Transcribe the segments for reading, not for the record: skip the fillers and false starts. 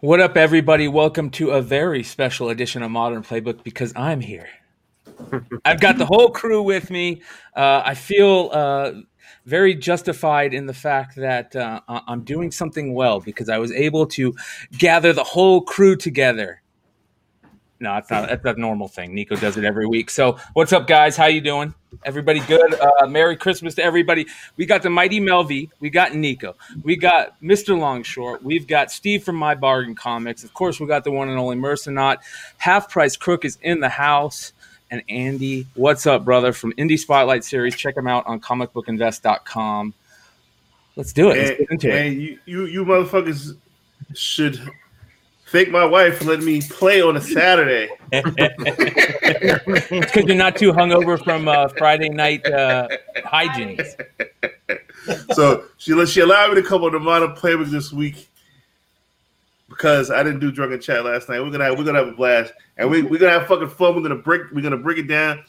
What up, everybody? Welcome to a very special edition of Modern Playbook because I'm here. I've got the whole crew with me. I feel very justified in the fact that I'm doing something well because I was able to gather the whole crew together. No, that's not a normal thing. Nico does it every week. So what's up, guys? How you doing? Everybody good? Merry Christmas to everybody. We got the mighty Melvie. We got Nico. We got Mr. Longshore. We've got Steve from My Bargain Comics. Of course, we got the one and only Mercenot. Half Price Crook is in the house. And Andy, what's up, brother? From Indie Spotlight Series. Check him out on comicbookinvest.com. Let's do it. Man, let's get into it. You motherfuckers should fake my wife and let me play on a Saturday. It's because you're not too hungover from Friday night hygiene. So she allowed me to come on the Modern Playbook this week because I didn't do drunken chat last night. We're gonna have a blast, and we're gonna have fucking fun. We're gonna break it down.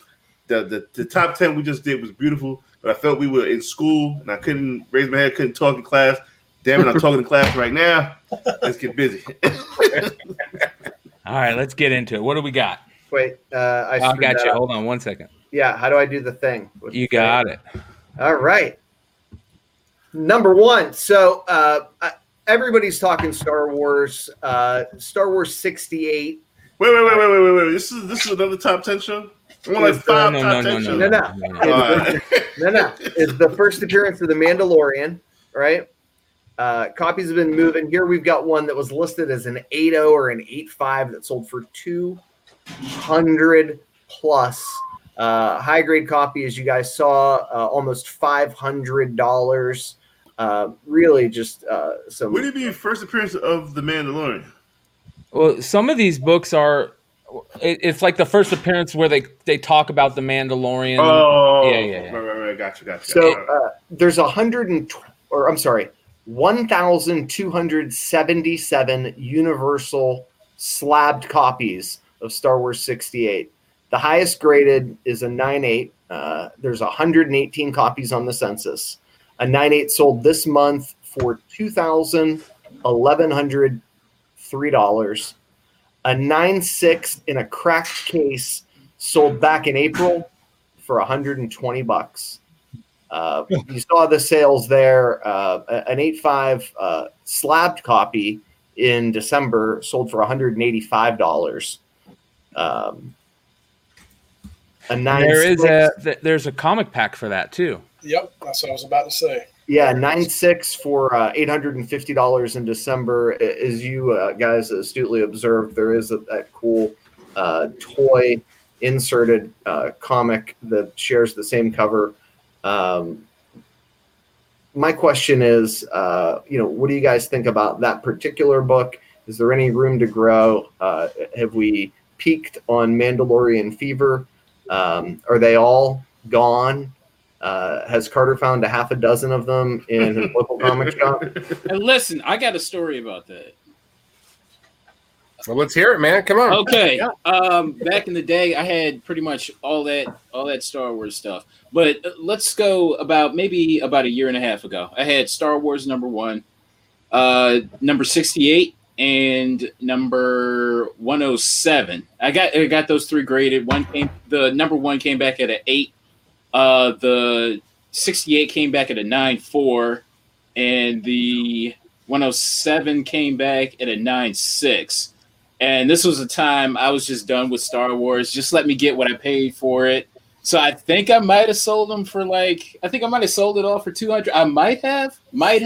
The top 10 we just did was beautiful, but I felt we were in school and I couldn't raise my head, couldn't talk in class. Damn it, I'm talking to class right now. Let's get busy. All right, let's get into it. What do we got? Wait, I got you. Hold on one second. Yeah, how do I do the thing? You got it. All right. Number one. So everybody's talking Star Wars. Star Wars 68. Wait. This is another top 10 show? No. It's the first appearance of The Mandalorian, right? Copies have been moving. Here we've got one that was listed as an 8.0 or an 8.5 that sold for 200 plus. High grade copy, as you guys saw, almost $500. Really just some. What do you mean first appearance of The Mandalorian? Well, some of these books are. It's like the first appearance where they talk about The Mandalorian. Oh, yeah. Right. Gotcha. So there's 1,277 universal slabbed copies of Star Wars 68. The highest graded is a 9.8. There's 118 copies on the census. A 9.8 sold this month for $2,103. A 9.6 in a cracked case sold back in April for $120. You saw the sales there. An 8.5 slabbed copy in December sold for $185. There's a comic pack for that too. Yep, that's what I was about to say. Yeah, 9.6 for $850 in December. As you guys astutely observed, there is that cool toy inserted comic that shares the same cover. My question is, what do you guys think about that particular book? Is there any room to grow? Have we peaked on Mandalorian fever? Are they all gone? Has Carter found a half a dozen of them in his local comic shop? And listen, I got a story about that. Well, let's hear it, man. Come on. Okay. Back in the day, I had pretty much all that Star Wars stuff. But let's go about a year and a half ago. I had Star Wars number 1, number 68, and number 107. I got those three graded. The number 1 came back at an 8. The 68 came back at a 9.4, and the 107 came back at a 9.6. And this was a time I was just done with Star Wars. Just let me get what I paid for it. So I think I might have sold them for I might have sold it all for 200. I might have. I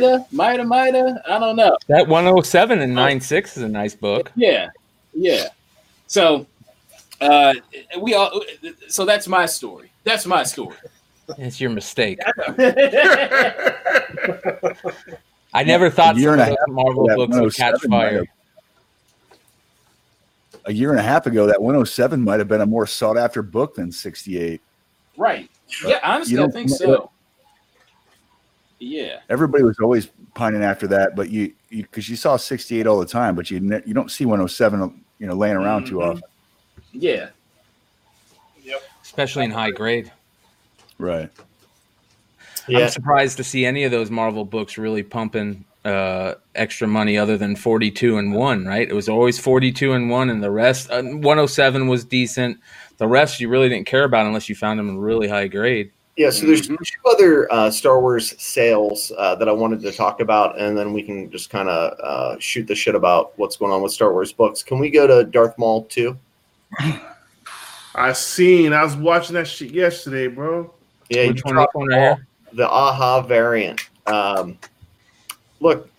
don't know. That 107 and 9.6 is a nice book. Yeah. So so that's my story. It's your mistake. I never thought some of those Marvel books would catch fire. A year and a half ago, that 107 might have been a more sought-after book than 68. Right. But yeah, honestly, I think so. Yeah. Everybody was always pining after that, but because you saw 68 all the time, but you don't see 107, laying around too often. Yeah. Yep. Especially in high grade. Right. Yeah. I'm surprised to see any of those Marvel books really pumping extra money other than 42-1, right? It was always 42-1, and the rest 107 was decent. The rest you really didn't care about unless you found them in really high grade. Yeah, so there's two other Star Wars sales that I wanted to talk about, and then we can just kind of shoot the shit about what's going on with Star Wars books. Can we go to Darth Maul 2? I was watching that shit yesterday, bro. Yeah, you dropped the Aha variant. Look,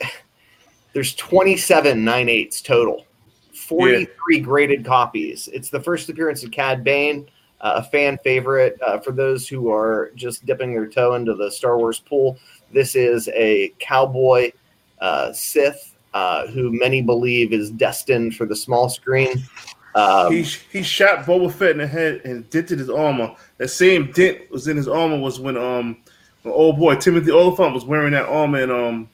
there's 27 9/8 total, 43 graded copies. It's the first appearance of Cad Bane, a fan favorite for those who are just dipping their toe into the Star Wars pool. This is a cowboy Sith who many believe is destined for the small screen. He shot Boba Fett in the head and dented his armor. That same dent was in his armor was when old boy Timothy Oliphant was wearing that armor in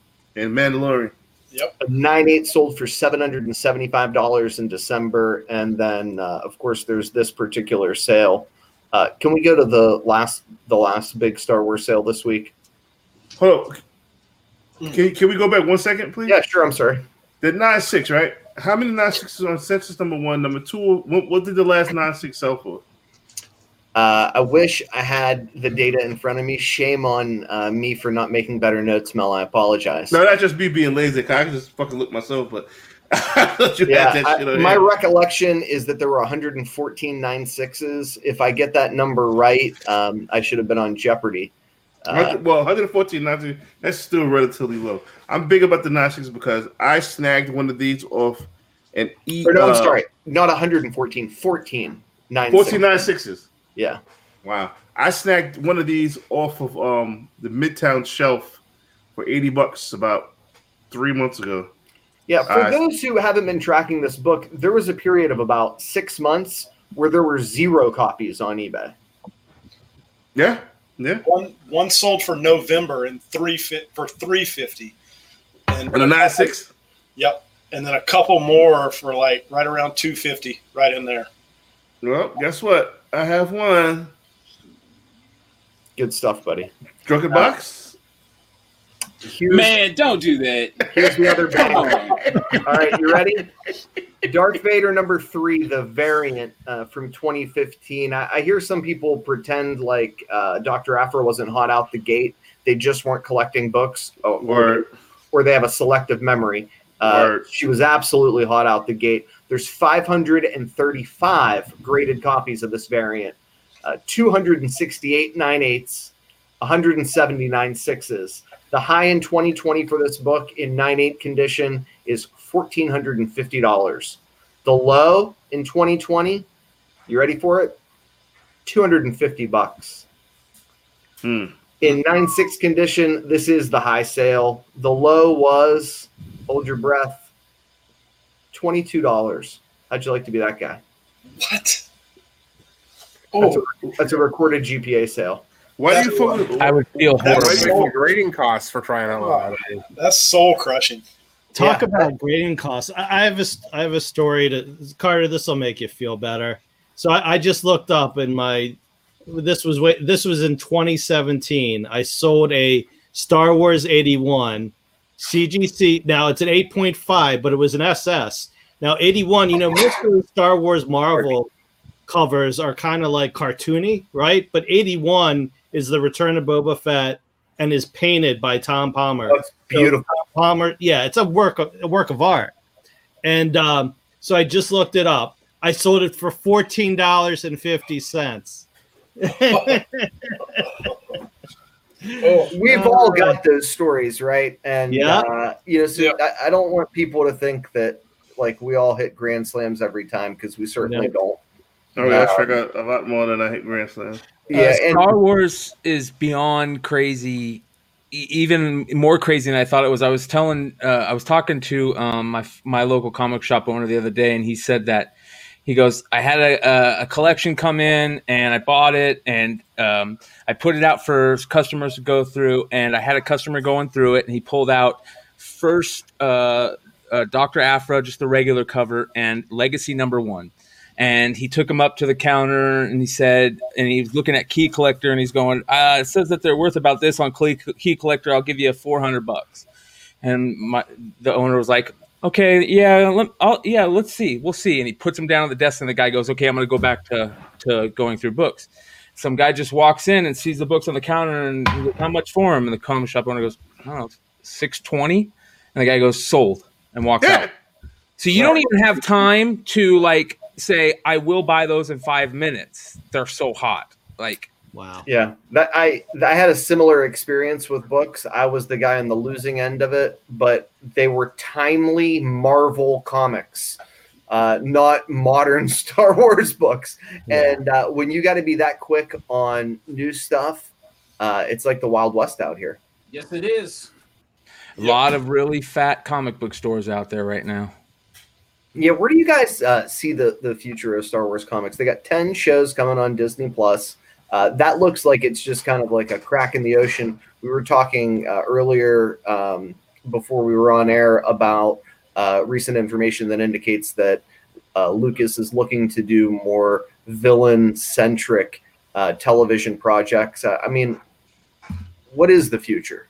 Mandalorian. Yep. 9/8 sold for $775 in December, and then of course there's this particular sale. Can we go to the last big Star Wars sale this week? Hold on. Can we go back 1 second, please? Yeah, sure. I'm sorry. The 9/6, right? How many 9/6s on census number one? Number two, what did the last 9/6 sell for? I wish I had the data in front of me. Shame on me for not making better notes, Mel. I apologize. No, that's just me being lazy. I can just fucking look myself, but my recollection is that there were 114 9/6s. If I get that number right, I should have been on Jeopardy. 114 9/6, that's still relatively low. I'm big about the 9/6 because I snagged one of these off an E. Or no, I'm sorry. Not 114, 14 9/6s. 14 9/6s. Yeah. Wow. I snagged one of these off of the Midtown shelf for $80 about 3 months ago. Yeah. For those who haven't been tracking this book, there was a period of about 6 months where there were zero copies on eBay. Yeah. Yeah. One sold for November and for $350. And a 9/6. Yep. And then a couple more for like right around $250, right in there. Well, guess what? I have one. Good stuff, buddy. Drunken Box? Man, don't do that. Here's the other one. All right, you ready? Darth Vader number 3, the variant from 2015. I hear some people pretend like Dr. Aphra wasn't hot out the gate. They just weren't collecting books. Or they have a selective memory. She was absolutely hot out the gate. There's 535 graded copies of this variant, 268 9/8s, 170 9/6s. The high in 2020 for this book in 9/8 condition is $1,450. The low in 2020, you ready for it? $250. In 9/6 condition, this is the high sale. The low was, hold your breath, $22. How'd you like to be that guy? What? Oh, that's a recorded GPA sale. Why do you feel? I would feel horrible. Grading costs for trying out loud. That's soul crushing. Talk about grading costs. I have a story to Carter. This will make you feel better. So I just looked up in my. This was in 2017. I sold a Star Wars 81. CGC, now it's an 8.5, but it was an SS. Now 81, most of the Star Wars Marvel covers are kind of like cartoony, right? But 81 is the Return of Boba Fett and is painted by Tom Palmer. That's beautiful. So Tom Palmer, yeah, it's a work of art. And so I just looked it up. I sold it for $14.50. Oh, we've all got those stories, right? And I don't want people to think that like we all hit grand slams every time, because we certainly don't. Oh, I got a lot more than I hit grand slams. Star Wars is beyond crazy, even more crazy than I thought it was. I was talking to my local comic shop owner the other day, and he said that he goes, I had a collection come in, and I bought it, and I put it out for customers to go through, and I had a customer going through it, and he pulled out first Dr. Aphra, just the regular cover, and Legacy number 1. And he took him up to the counter, and he said, and he was looking at Key Collector, and he's going, it says that they're worth about this on Key Collector. I'll give you $400. And the owner was like, okay, yeah, let's see. We'll see. And he puts him down on the desk, and the guy goes, okay, I'm going to go back to going through books. Some guy just walks in and sees the books on the counter, and he goes, how much for him? And the comic shop owner goes, I don't know, $6.20. And the guy goes, sold, and walks out. So you don't even have time to, like, say, I will buy those in 5 minutes. They're so hot. Like, wow. Yeah. That I had a similar experience with books. I was the guy on the losing end of it, but they were timely Marvel comics, not modern Star Wars books. Yeah. And when you got to be that quick on new stuff, it's like the Wild West out here. Yes, it is. A lot of really fat comic book stores out there right now. Yeah, where do you guys see the future of Star Wars comics? They got 10 shows coming on Disney+. That looks like it's just kind of like a crack in the ocean. We were talking earlier before we were on air about recent information that indicates that Lucas is looking to do more villain-centric television projects. I mean, what is the future?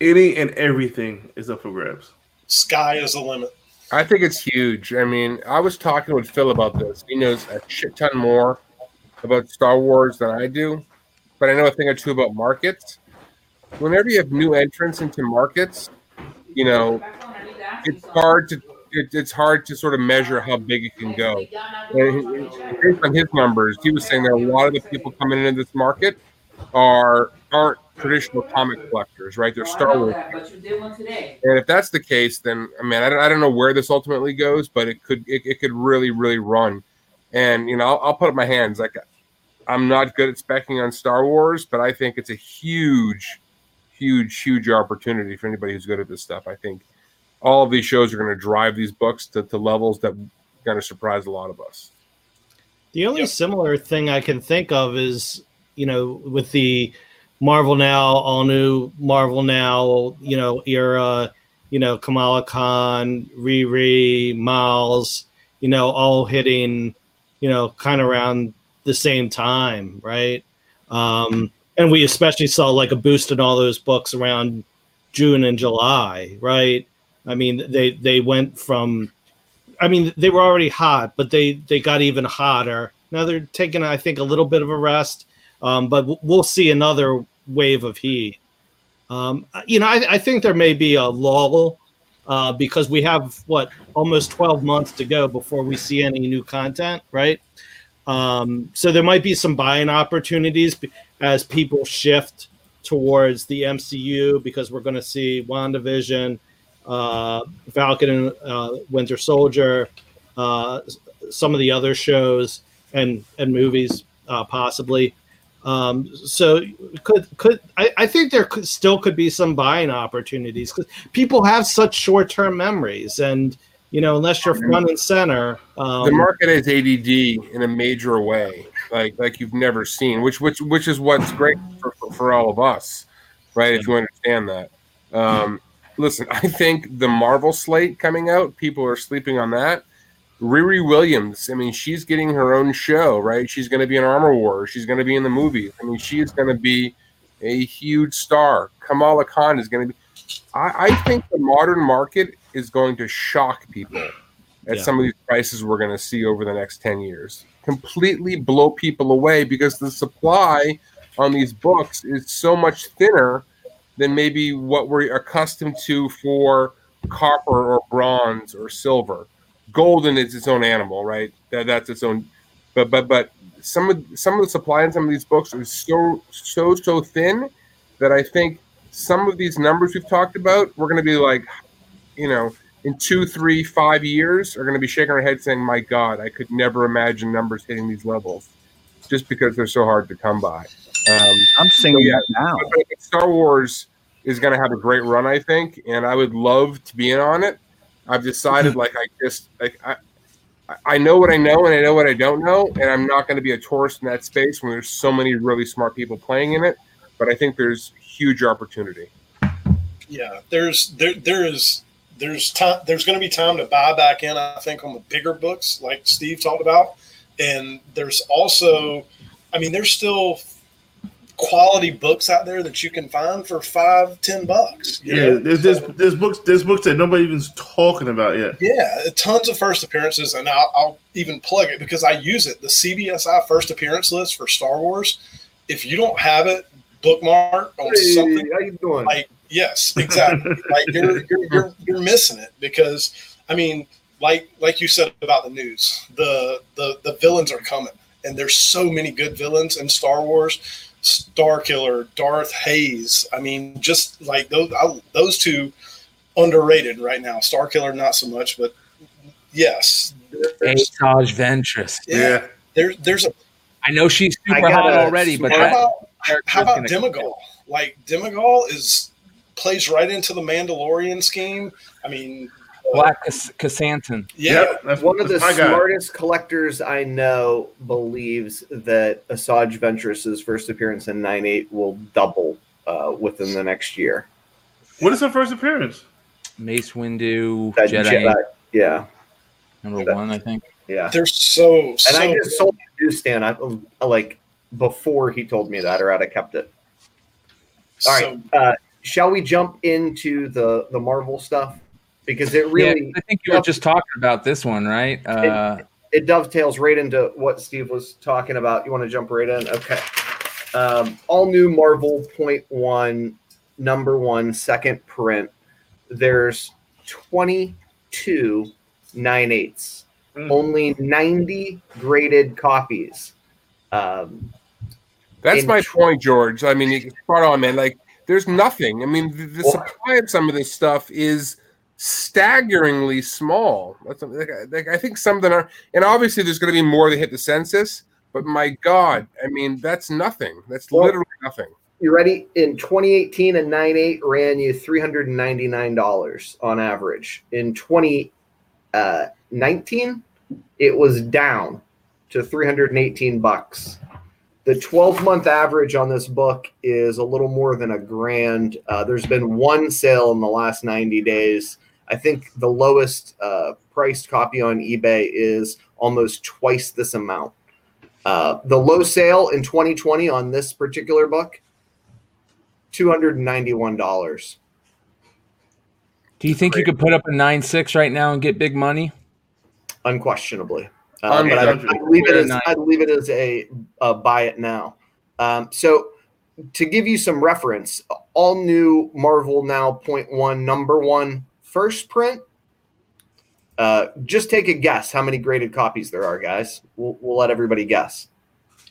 Any and everything is up for grabs. Sky is the limit. I think it's huge. I mean, I was talking with Phil about this. He knows a shit ton more about Star Wars than I do, but I know a thing or two about markets. Whenever you have new entrants into markets, you know, it's hard to sort of measure how big it can go. And based on his numbers, he was saying that a lot of the people coming into this market aren't traditional comic collectors, right? They're Star Wars. And if that's the case, then I mean, I don't know where this ultimately goes, but it could really, really run. And you know, I'll put up my hands. Like, I'm not good at specking on Star Wars, but I think it's a huge, huge, huge opportunity for anybody who's good at this stuff. I think all of these shows are going to drive these books to levels that kind of surprise a lot of us. The only similar thing I can think of is, you know, with the Marvel Now, All New Marvel Now, you know, era, you know, Kamala Khan, Riri, Miles, you know, all hitting, you know, kind of around the same time, right? And we especially saw like a boost in all those books around June and July, right? I mean, they went from, I mean, they were already hot, but they got even hotter. Now they're taking, I think, a little bit of a rest. But we'll see another wave of heat. You know, I think there may be a lull because we have, almost 12 months to go before we see any new content, right? So there might be some buying opportunities as people shift towards the MCU because we're going to see WandaVision, Falcon and Winter Soldier, some of the other shows and movies possibly. So I think there still could be some buying opportunities because people have such short-term memories, and you know, unless you're front and center, the market has ADD in a major way, like you've never seen, which is what's great for all of us, right? If you understand that. Listen, I think the Marvel slate coming out, people are sleeping on that. Riri Williams, I mean, she's getting her own show, right? She's going to be in Armor Wars. She's going to be in the movies. I mean, she is going to be a huge star. Kamala Khan is going to be. I think the modern market is going to shock people at some of these prices we're going to see over the next 10 years. Completely blow people away because the supply on these books is so much thinner than maybe what we're accustomed to for copper or bronze or silver. Golden is its own animal, right? That's its own. But some of the supply in some of these books is so thin that I think some of these numbers we've talked about, we're going to be like, you know, in 2, 3, 5 years, are going to be shaking our head saying, "My God, I could never imagine numbers hitting these levels," just because they're so hard to come by. I'm saying now. Star Wars is going to have a great run, I think, and I would love to be in on it. I've decided, I know what I know and I know what I don't know, and I'm not going to be a tourist in that space when there's so many really smart people playing in it. But I think there's huge opportunity. Yeah, there's going to be time to buy back in. I think on the bigger books, like Steve talked about, and there's also, I mean, there's still quality books out there that you can find for $5-10. Yeah, there's books that nobody even's talking about yet. Yeah, tons of first appearances, and I'll even plug it because I use it. The CBSI first appearance list for Star Wars. If you don't have it, bookmark on something. How you doing? Like, yes, exactly. Like you're missing it because I mean, like you said about the news, the villains are coming, and there's so many good villains in Star Wars. Starkiller, Darth Hayes. I mean, just like those two underrated right now. Starkiller, not so much, but yes. Asajj Ventress. Yeah. There's a. I know she's super hot already, but how about Demogorgon? Like Demogorgon plays right into the Mandalorian scheme. I mean, Black Cassantin. Yeah, that's one of the smartest collectors I know believes that Asajj Ventress's first appearance in 9.8 will double within the next year. What is her first appearance? Mace Windu, Jedi. Yeah, number 1, I think. Yeah, they're so. And I just sold the newsstand. I like before he told me that, or I'd have kept it. All right, shall we jump into the Marvel stuff? Because it really, I think you were just talking about this one, right? It dovetails right into what Steve was talking about. You want to jump right in? Okay. All New Marvel #1, number 1, second print. There's 22 9.8s. Only 90 graded copies. That's my point, George. I mean, you're spot on, man. Like, there's nothing. I mean, the supply of some of this stuff is staggeringly small. I think some of them are, and obviously there's going to be more that hit the census, but my God, I mean, that's nothing. That's literally nothing. You ready? In 2018, a 9.8 ran you $399 on average. In 2019, it was down to $318. The 12-month average on this book is a little more than $1,000. There's been one sale in the last 90 days. I think the lowest priced copy on eBay is almost twice this amount. The low sale in 2020 on this particular book, $291. Do you think you could put up a 9.6 right now and get big money? Unquestionably. But I'd leave it as a buy it now. So to give you some reference, All New Marvel Now #1, number 1, first print. Just take a guess how many graded copies there are, guys. We'll let everybody guess.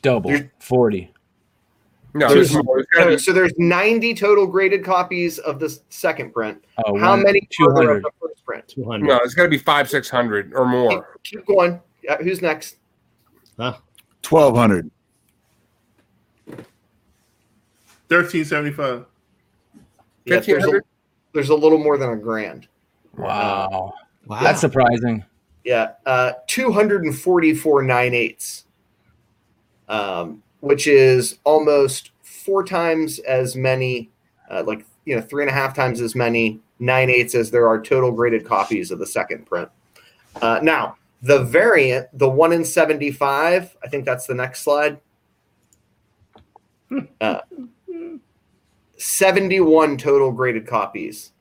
Double. 40. No, there's 90 total graded copies of the second print. Oh, how many? 200. The first print? 200. No, it's got to be 500-600 or more. Keep going. Who's next? 1,200. 1,375. Yes, there's a little more than $1,000. Wow. Wow. That's surprising. Yeah. 244 9.8s, which is almost 4 times as many, 3.5 times as many 9.8s as there are total graded copies of the second print. Now, the variant, the 1 in 75, I think that's the next slide. 71 total graded copies.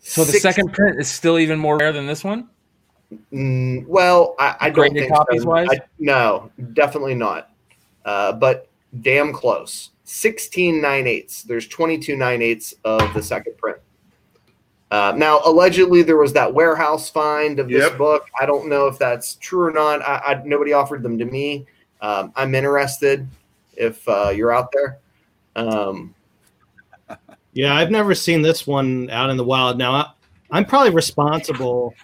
So the second print is still even more rare than this one? Well, I don't think copies wise? No, definitely not. But damn close. 16 9.8s. There's 22 9.8s of the second print. Now, allegedly, there was that warehouse find of this book. I don't know if that's true or not. Nobody offered them to me. I'm interested if you're out there. Yeah, I've never seen this one out in the wild. Now, I'm probably responsible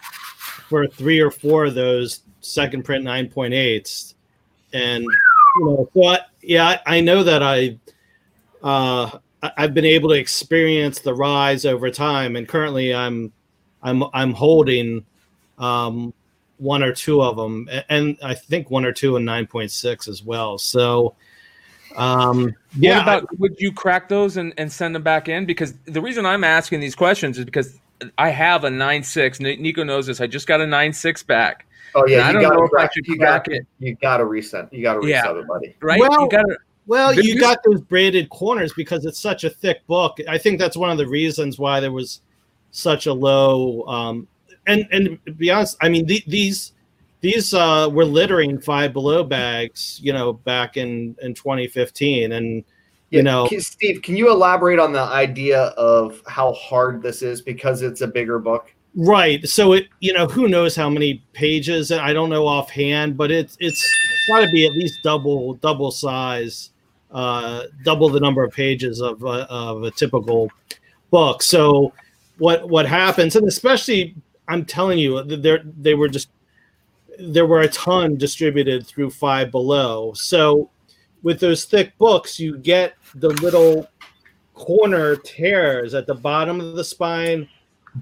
for 3 or 4 of those second print 9.8s. And, I know that I've been able to experience the rise over time, and currently I'm holding 1 or 2 of them, and I think 1 or 2 in 9.6 as well. So, would you crack those and send them back in? Because the reason I'm asking these questions is because I have a 9.6. Nico knows this. I just got a 9.6 back. Oh yeah, I don't know if I should crack it. You got to resend it, buddy. Right? Well, you got to. Well, you got those braided corners because it's such a thick book. I think that's one of the reasons why there was such a low. And to be honest, I mean, these were littering Five Below bags, you know, back in 2015. And, you know, Steve, can you elaborate on the idea of how hard this is because it's a bigger book? Right. So it, you know, who knows how many pages? I don't know offhand, but it's got to be at least double size, double the number of pages of a typical book. So what happens, and especially, I'm telling you, there were a ton distributed through Five Below. So with those thick books, you get the little corner tears at the bottom of the spine.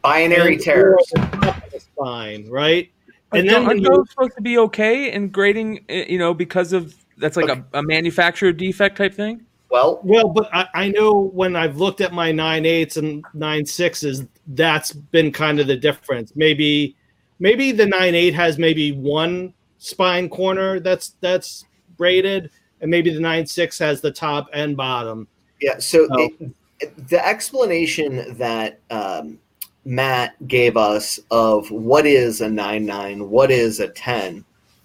Binary tears. Spine, right? And then aren't those supposed to be okay in grading, you know, because of that's like okay. a manufacturer defect type thing? Well, but I know when I've looked at my 9.8s and 9.6s, that's been kind of the difference. Maybe the 9.8 has maybe one spine corner that's braided, and maybe the 9.6 has the top and bottom. Yeah, so. The explanation that Matt gave us of what is a 9.9, what is a 10,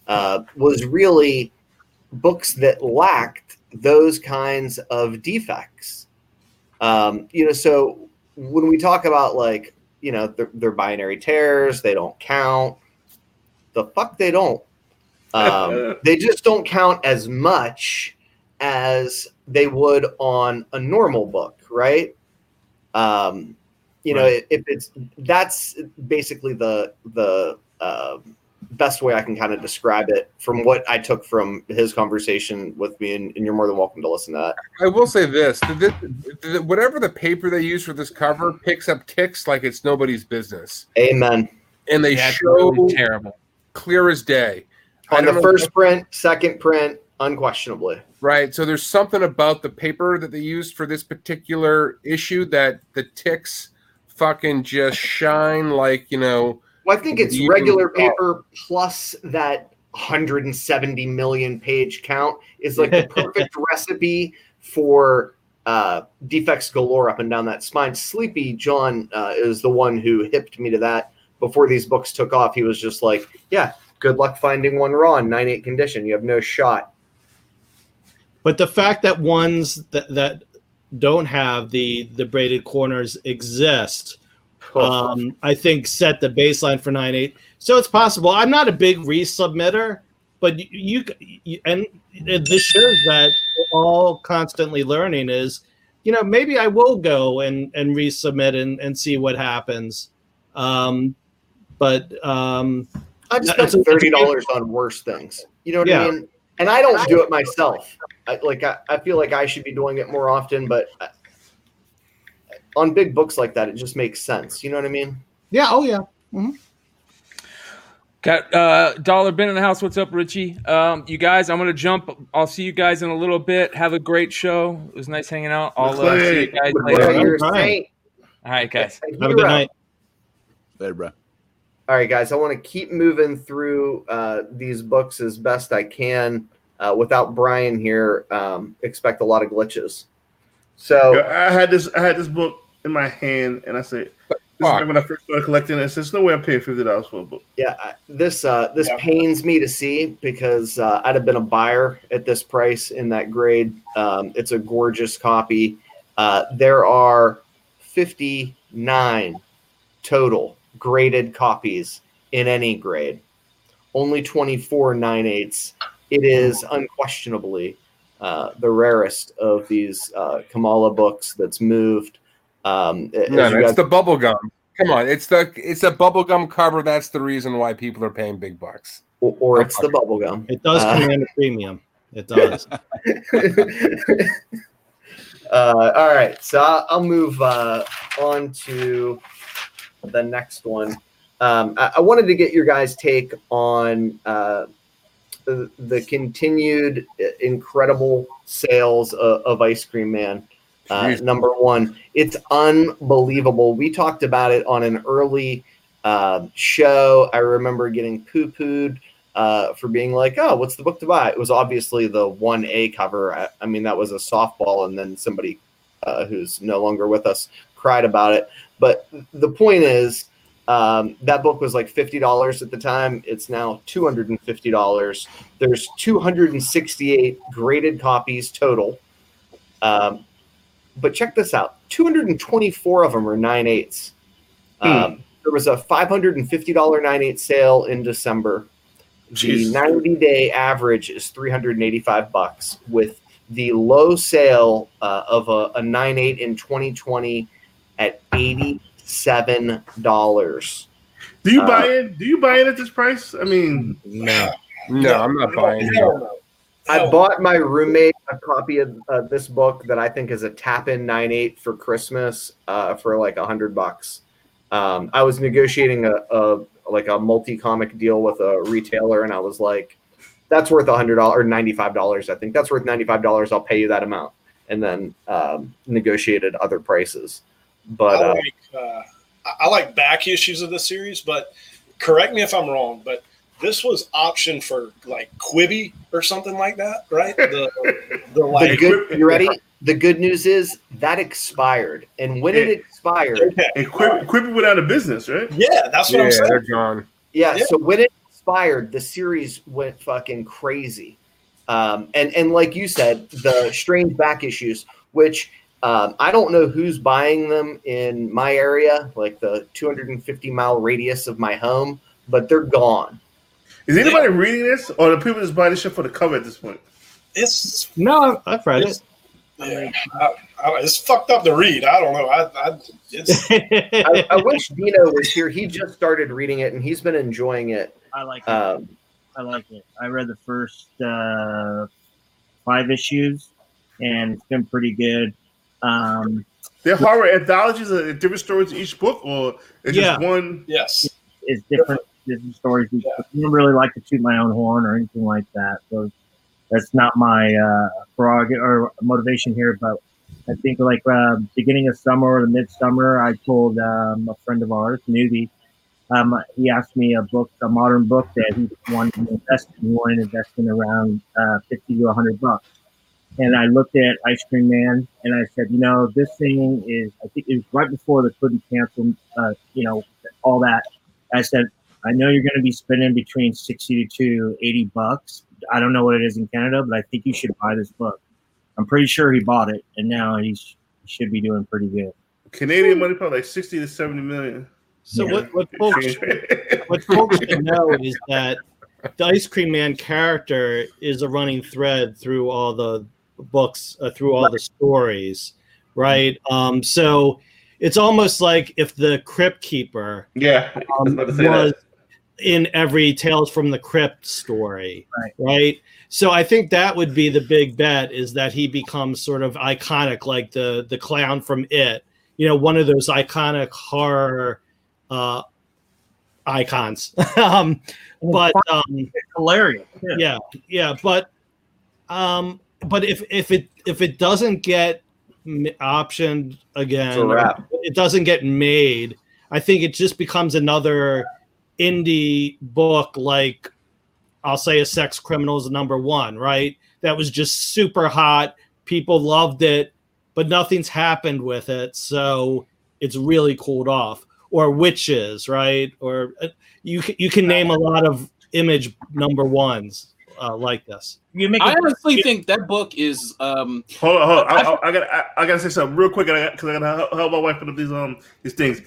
was really books that lacked those kinds of defects. You know, so when we talk about like, you know, they're binary tears, they don't count. The fuck they don't. They just don't count as much as they would on a normal book, right? You know, if that's basically the best way I can kind of describe it from what I took from his conversation with me, and you're more than welcome to listen to that. I will say this, whatever the paper they use for this cover picks up ticks like it's nobody's business. Amen. And they show terrible, clear as day. On the first print, second print, unquestionably. Right. So there's something about the paper that they used for this particular issue that the ticks fucking just shine like, you know. Well, I think it's regular paper plus that 170 million page count is like the perfect recipe for defects galore up and down that spine. Sleepy John is the one who hipped me to that before these books took off. He was just like, yeah, good luck finding one raw in 9.8 condition. You have no shot. But the fact that ones that don't have the braided corners exist, I think set the baseline for 9.8. So it's possible. I'm not a big resubmitter, but you and this shows that we're all constantly learning is, you know, maybe I will go and resubmit and see what happens. But I just spent $30 on worse things. You know what I mean? And I don't do it myself. I feel like I should be doing it more often, but on big books like that, it just makes sense. You know what I mean? Yeah. Oh, yeah. Mm-hmm. Got Dollar Bin in the house. What's up, Richie? You guys, I'm going to jump. I'll see you guys in a little bit. Have a great show. It was nice hanging out. I'll see you guys later. All right, guys. Have a good night. Later, bro. All right, guys, I want to keep moving through these books as best I can. Without Brian here, expect a lot of glitches. So I had this book in my hand, and I said, "This is when I first started collecting this. There's no way I'm paying $50 for a book." Yeah, this pains me to see because I'd have been a buyer at this price in that grade. It's a gorgeous copy. There are 59 total graded copies in any grade. Only 24 9.8s. It is unquestionably the rarest of these Kamala books that's moved. It's the bubblegum. Come on, it's a bubblegum cover. That's the reason why people are paying big bucks. Or it's the bubblegum. It does command a premium. It does. All right, so I'll move on to the next one. I wanted to get your guys' take on the continued incredible sales of Ice Cream Man. #1, it's unbelievable. We talked about it on an early show. I remember getting poo-pooed for being like, oh, what's the book to buy? It was obviously the 1A cover. I mean, that was a softball, and then somebody who's no longer with us cried about it. But the point is, that book was like $50 at the time. It's now $250. There's 268 graded copies total. But check this out. 224 of them are 9/8. There was a $550 9/8 sale in December. Jeez. The 90-day average is $385, with the low sale of a 9/8 in 2020 at $87. Do you buy it? Do you buy it at this price? I mean, no, I'm not buying it. I bought my roommate a copy of this book that I think is a tap-in 9/8 for Christmas for like $100. I was negotiating a multi-comic deal with a retailer, and I was like, that's worth $100 or $95. I think that's worth $95. I'll pay you that amount. And then negotiated other prices. But I like back issues of the series, but correct me if I'm wrong, but this was optioned for like Quibi or something like that, right? You ready? The good news is that expired, and when it expired, and Quibi went out of business, right? Yeah, that's what I'm saying. They're gone. Yeah, so when it expired, the series went fucking crazy, and like you said, the strange back issues, which. I don't know who's buying them in my area, like the 250-mile radius of my home, but they're gone. Is anybody reading this, or are the people just buying this shit for the cover at this point? I've read it. Yeah, it's fucked up to read. I don't know. I wish Dino was here. He just started reading it, and he's been enjoying it. I like it. I like it. I read the first 5 issues, and it's been pretty good. They're horror anthologies, are different stories in each book, or it's just one? Yes. It's different stories. Yeah. I don't really like to toot my own horn or anything like that. So that's not my prerogative or motivation here. But I think like beginning of summer or the midsummer, I told a friend of ours, Newbie, he asked me a modern book that he wanted to invest in. He wanted to invest in around $50 to $100. And I looked at Ice Cream Man, and I said, this thing is, I think it was right before the Quibi canceled, all that. I said, I know you're going to be spending between $60 to $80. I don't know what it is in Canada, but I think you should buy this book. I'm pretty sure he bought it, and now he should be doing pretty good. Canadian money, probably like 60 to 70 million. So what folks should know is that the Ice Cream Man character is a running thread through all the books, through all the stories, right? So it's almost like if the Crypt Keeper was in every Tales from the Crypt story, right? So I think that would be the big bet, is that he becomes sort of iconic, like the clown from It, one of those iconic horror icons. It's hilarious. Yeah. But if it doesn't get optioned again, it doesn't get made, I think it just becomes another indie book. Like, I'll say a Sex Criminals #1, right? That was just super hot. People loved it, but nothing's happened with it. So it's really cooled off. Or Witches, right? Or you can name a lot of Image #1s like this. I honestly think that book is. Hold on. I gotta say something real quick, because I gotta help my wife put up these things.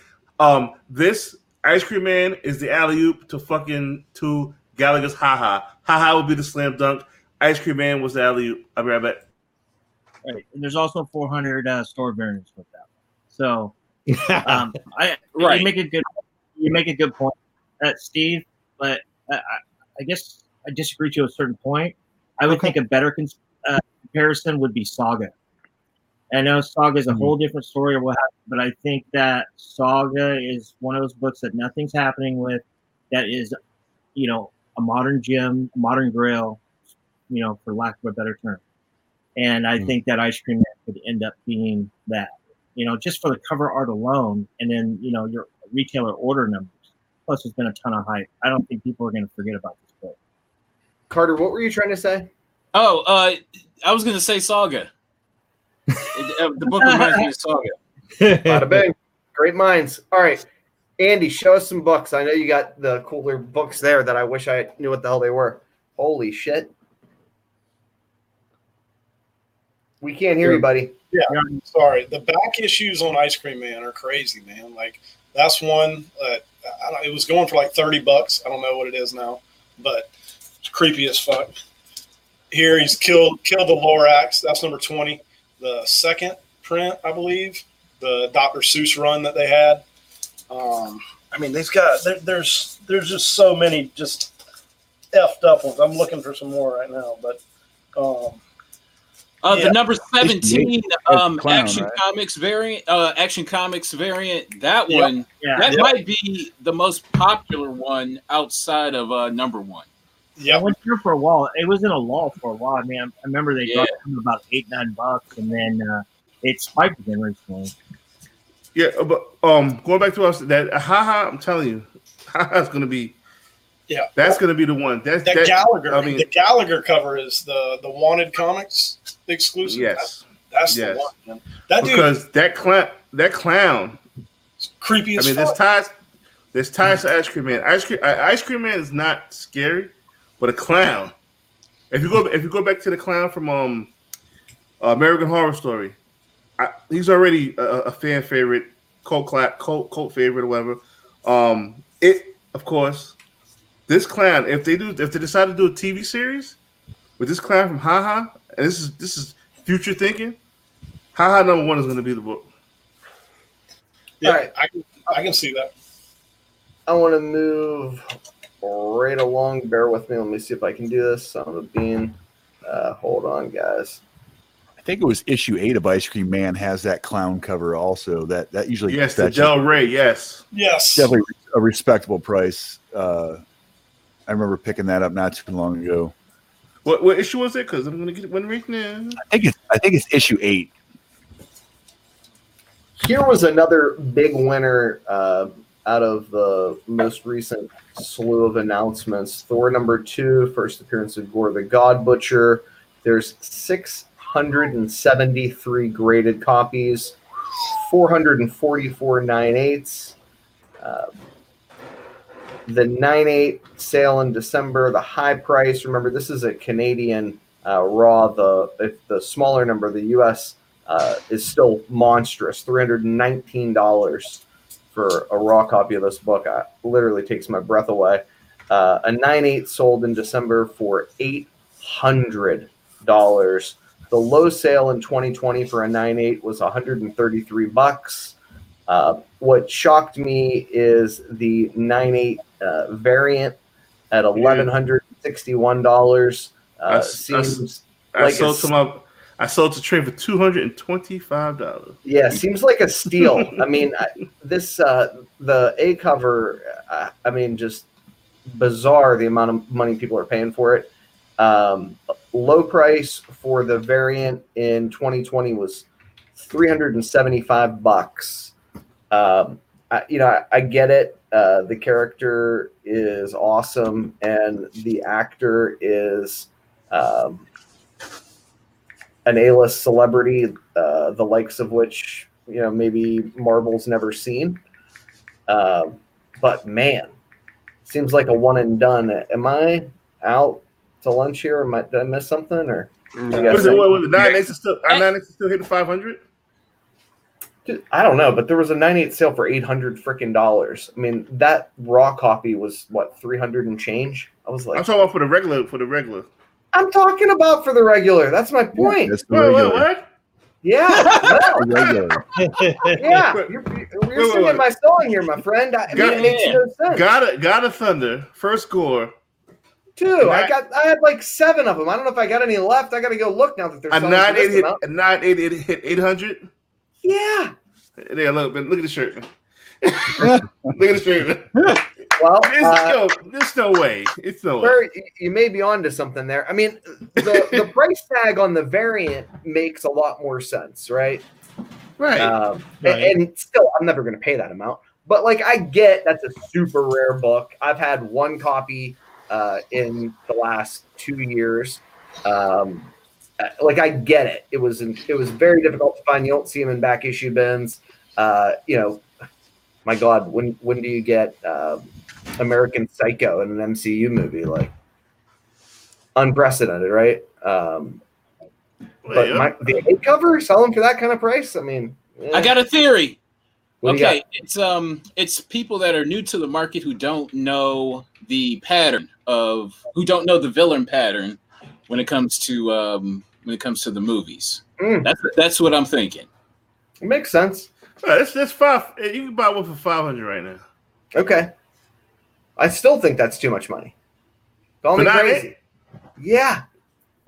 This Ice Cream Man is the alley oop to Gallagher's Haha. Haha would be the slam dunk. Ice Cream Man was the alley oop. I'll be right back. Right, and there's also 400 store variants with that. So. You make a good point, Steve. But I guess I disagree to a certain point. I would think a better comparison would be Saga. I know Saga is a whole different story, or what, but I think that Saga is one of those books that nothing's happening with. That is, a modern gem, modern grail, for lack of a better term. And I think that Ice Cream Man could end up being that. Just for the cover art alone, and then, your retailer order numbers. Plus, there's been a ton of hype. I don't think people are going to forget about this book. Carter, what were you trying to say? Oh, I was going to say Saga. The book reminds me of Saga. Bada bang. Great minds. All right. Andy, show us some books. I know you got the cooler books there that I wish I knew what the hell they were. Holy shit. We can't hear you, buddy. Yeah, I'm sorry. The back issues on Ice Cream Man are crazy, man. Like, that's one. It was going for like $30. I don't know what it is now, but it's creepy as fuck. Here, he's killed the Lorax. That's number 20. The second print, I believe, the Dr. Seuss run that they had. I mean, they've got there's just so many just effed up ones. I'm looking for some more right now, but the number 17 Action Comics variant. That one, that might be the most popular one outside of number one. Yeah, it went through for a while. It was in a lull for a while. I mean, I remember they got them about $8-9, and then it spiked again recently. Yeah, but going back to us, that Haha, I'm telling you, Haha's going to be, that's going to be the one. That Gallagher. I mean, the Gallagher cover is the Wanted Comics exclusive. Yes, that's the one. Man. That dude, because that clown, it's creepy. I mean, there's ties to Ice Cream Man. Ice Cream Man is not scary, but a clown. If you go back to the clown from American Horror Story. He's already a fan favorite, cult favorite, or whatever. Of course, this clown. If they decide to do a TV series with this clown from Haha, and this is future thinking. Haha number one is going to be the book. Yeah, all right. I can see that. I want to move right along. Bear with me. Let me see if I can do this. Son of a bean. Hold on, guys. I think it was issue 8 of Ice Cream Man has that clown cover also. That usually the Del Rey. Yes, definitely a respectable price. I remember picking that up not too long ago. What issue was it? Because I'm gonna get one right now. I think it's issue 8. Here was another big winner out of the most recent slew of announcements. Thor number 2, first appearance of Gore the God Butcher. There's 673 graded copies, 444 9/8. The 9/8 sale in December, the high price. Remember, this is a Canadian raw. The smaller number, the U.S. Is still monstrous. $319 for a raw copy of this book. It literally takes my breath away. A 9/8 sold in December for $800. The low sale in 2020 for a 9/8 was $133. What shocked me is the 9/8 variant at $1,161. I sold to Trey for $225. Yeah, seems like a steal. I mean, the A cover. I mean, just bizarre the amount of money people are paying for it. Low price for the variant in 2020 was $375. I get it. The character is awesome, and the actor is an A-list celebrity, the likes of which maybe Marvel's never seen. But man, seems like a one and done. Am I out to lunch here? Did I miss something? Or was it 9/8 still hitting 500? I don't know, but there was a 9/8 sale for $800. I mean, that raw copy was what, 300 and change? I was like, I'm talking about for the regular. I'm talking about for the regular. That's my point. Yeah, what? Yeah, you're singing my song here, my friend. I mean, it makes no sense. God of Thunder, first Gore. Two. I had like 7 of them. I don't know if I got any left. I got to go look now that there's a 9/8 hit 800. Yeah. There, look at the shirt. Well, there's no way. It's no way. You may be onto something there. I mean, the price tag on the variant makes a lot more sense, right? Right. And still, I'm never going to pay that amount. But like, I get that's a super rare book. I've had one copy in the last 2 years. Like, I get it. It was very difficult to find. You don't see them in back issue bins. You know, my God, when do you get American Psycho in an MCU movie? Like, unprecedented, right? But yeah. The cover, selling for that kind of price? I mean, eh. I got a theory. Okay, it's people that are new to the market who don't know the pattern who don't know the villain pattern when it comes to the movies. That's what I'm thinking. It makes sense. Right, that's five. You can buy one for $500 right now. Okay, I still think that's too much money. Call me crazy. Yeah,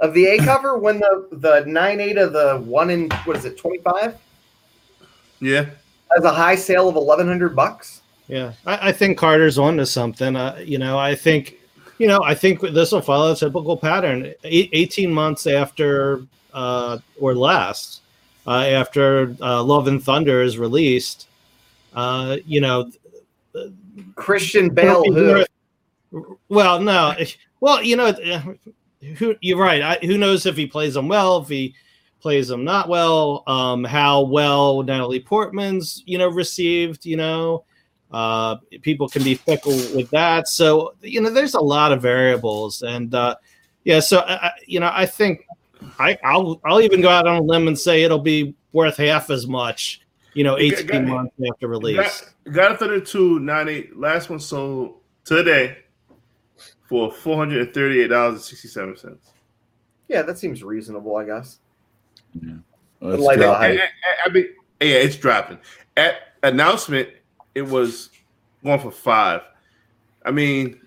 of the A cover when the 9.8 of the one in 25. Yeah. As a high sale of $1,100. Yeah, I think Carter's onto something. I think this will follow a typical pattern. 18 months after or less after Love and Thunder is released, Christian Bale. You're right. Who knows if he plays them well? If he plays them not well, how well Natalie Portman's, received, people can be fickle with that. So, there's a lot of variables. And, I think I'll even go out on a limb and say it'll be worth half as much, 18 months after release. God of Thunder 2, 98, last one sold today for $438.67. Yeah, that seems reasonable, I guess. Yeah. Well, it's dropping. At announcement, it was going for $5. I mean,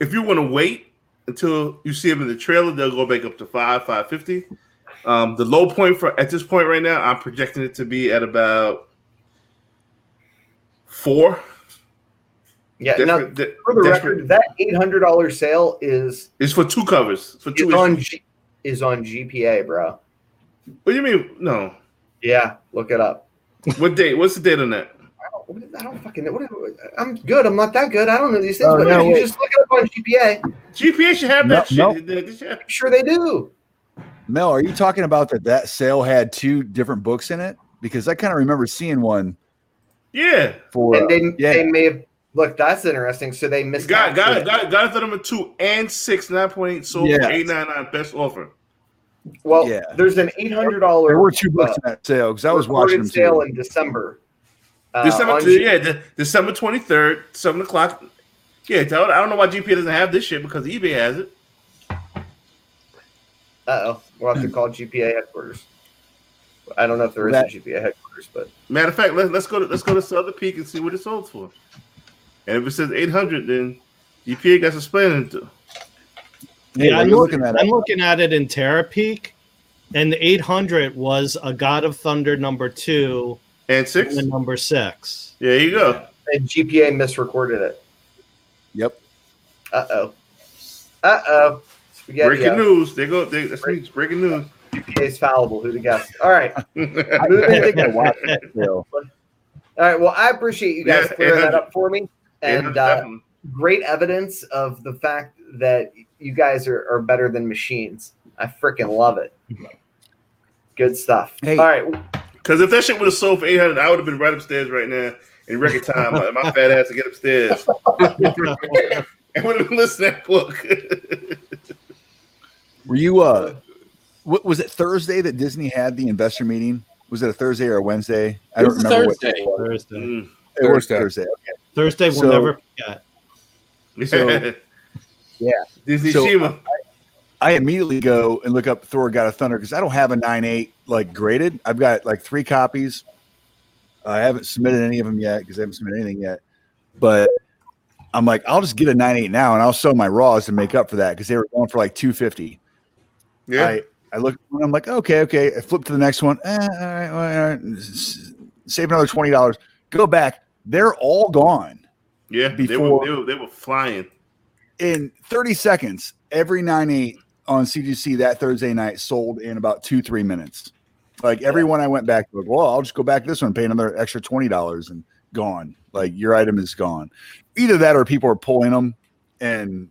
if you want to wait until you see them in the trailer, they'll go back up to $5.50. The low point at this point right now, I'm projecting it to be at about $4. Yeah. For the record, that $800 sale is for two covers. For two is on GPA, bro. What do you mean? No. Yeah, look it up. What date? What's the date on that? I don't fucking know. I'm good. I'm not that good. I don't know these things. You just look it up on GPA. GPA should have that shit. No. I'm sure they do. Mel, are you talking about that sale had two different books in it? Because I kind of remember seeing one. Yeah. They may have. Look, that's interesting. So they missed out. Got the number 2 and 6, 9.8 sold for $8.99 best offer. Well, yeah. There's an $800. There were two books in that sale because I was watching them sale too. In December. December 23rd, 7:00. Yeah, I don't know why GPA doesn't have this shit because eBay has it. Uh-oh, we'll have to call GPA headquarters. I don't know if there is a GPA headquarters, but matter of fact, let's go to Southern Peak and see what it sold for. And if it says $800, then GPA got explaining to. Yeah, hey, I'm looking at it in Terra Peak, and the 800 was a God of Thunder number 2 and 6. And number 6. There you go. And GPA misrecorded it. Yep. Uh oh. Breaking news. They go. Breaking news. GPA's fallible. Who'd have guessed? All right. All right. Well, I appreciate you guys clearing that up for me, and great evidence of the fact that you guys are better than machines. I freaking love it. Good stuff. Hey. All right. Because if that shit would have sold for $800, I would have been right upstairs right now in record time. My fat ass to get upstairs. I would have been listening to that book. Were you, what was it, Thursday that Disney had the investor meeting? Was it a Thursday or a Wednesday? I don't remember. Thursday. What Thursday. Mm. It was Thursday. Okay. Thursday we'll never forget. So, yeah, Disney so Shima. I immediately go and look up Thor: God of Thunder because I don't have a 9.8 like graded. I've got like 3 copies. I haven't submitted any of them yet because I haven't submitted anything yet. But I'm like, I'll just get a 9.8 now and I'll sell my raws to make up for that because they were going for like $250. Yeah, I look and I'm like, okay. I flip to the next one. All right. Save another $20. Go back. They're all gone. Yeah, they were flying. In 30 seconds, every 9.8 on CGC that Thursday night sold in about 2-3 minutes. Like everyone I went back to, well, I'll just go back to this one, pay another extra $20 and gone. Like your item is gone. Either that or people are pulling them and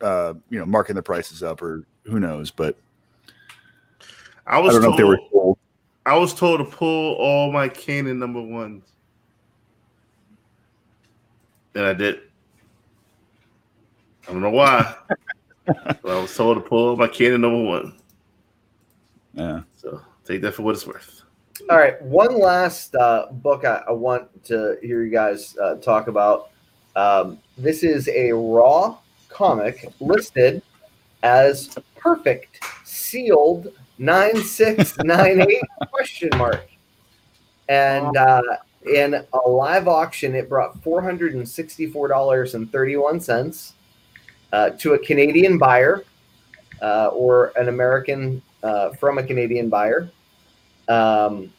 you know, marking the prices up or who knows. But I don't know if they were told. I was told to pull all my canon number ones. And I did. I don't know why. But I was told to pull all my canon number one. Yeah. So take that for what it's worth. All right. One last book I want to hear you guys talk about. This is a Raw comic listed as perfect sealed 9698 question mark. And in a live auction, it brought $464.31 to a Canadian buyer or an American from a Canadian buyer. I'm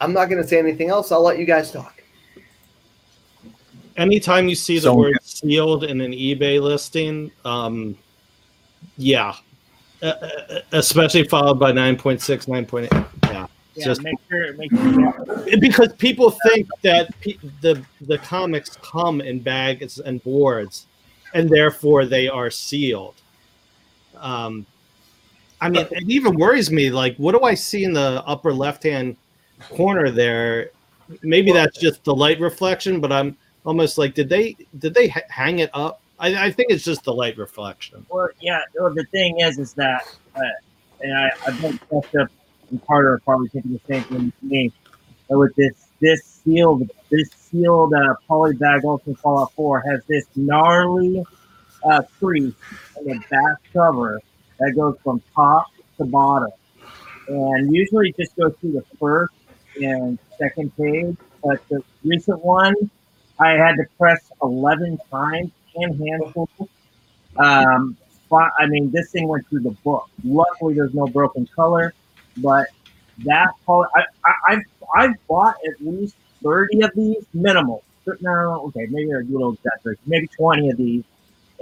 not going to say anything else. I'll let you guys talk. Anytime you see the word sealed in an eBay listing, yeah. Especially followed by 9.6, 9.8. Yeah. Just make sure. Because people think that the comics come in bags and boards, and therefore they are sealed. I mean, it even worries me. Like, what do I see in the upper left-hand corner there? Maybe that's just the light reflection, but I'm almost like, did they hang it up? I think it's just the light reflection. Well, yeah. Well, the thing is that, and I think Jeff and Carter are probably thinking the same thing as me. But with this sealed poly bag, also Fallout 4 has this gnarly crease in the back cover that goes from top to bottom, and usually just goes through the first and second page. But the recent one, I had to press 11 times and handful. I mean, this thing went through the book. Luckily, there's no broken color, but that color, I've bought at least 30 of these minimal. No, okay, maybe I do a little exaggeration. Maybe 20 of these,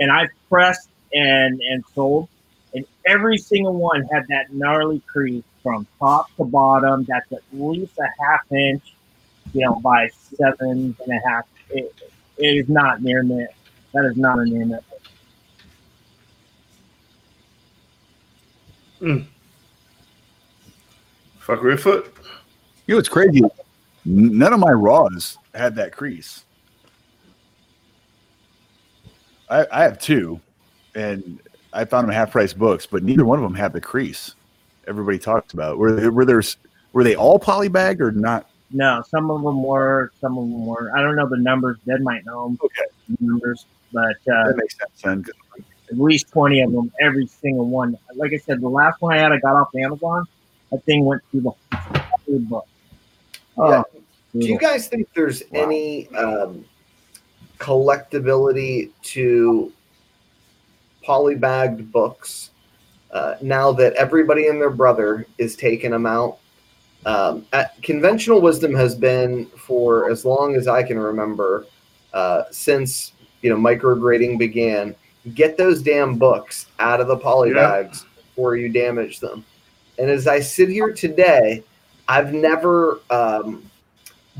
and I've pressed and sold. And every single one had that gnarly crease from top to bottom. That's at least a half inch, you know, by 7.5. It is not near net. That is not a near net. Fuck Redfoot. You know, it's crazy. None of my Raws had that crease. I have two, and I found them half price books, but neither one of them had the crease everybody talks about. Were they all polybagged or not? No, some of them were. Some of them were. I don't know the numbers. Dad might know them. Okay, numbers, but that makes sense. At least 20 of them, every single one. Like I said, the last one I had, I got off Amazon. That thing went through the whole book. Oh, yeah. Do you guys think there's any collectability to polybagged books now that everybody and their brother is taking them out? Conventional wisdom has been, for as long as I can remember, since, you know, micrograding began, get those damn books out of the polybags before you damage them. And as I sit here today, I've never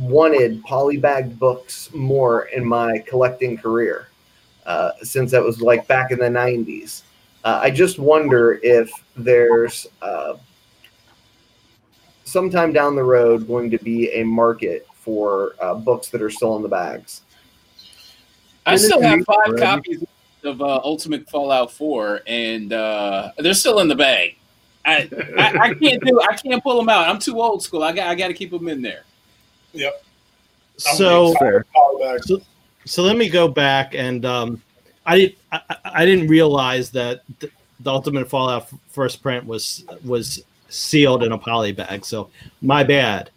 wanted polybagged books more in my collecting career. Since that was like back in the 90s. I just wonder if there's sometime down the road going to be a market for books that are still in the bags. I still have 5 copies of Ultimate Fallout 4, and they're still in the bag. I can't pull them out. I'm too old school. I got to keep them in there. Yep. So let me go back, and I didn't realize that the Ultimate Fallout first print was sealed in a poly bag. So my bad,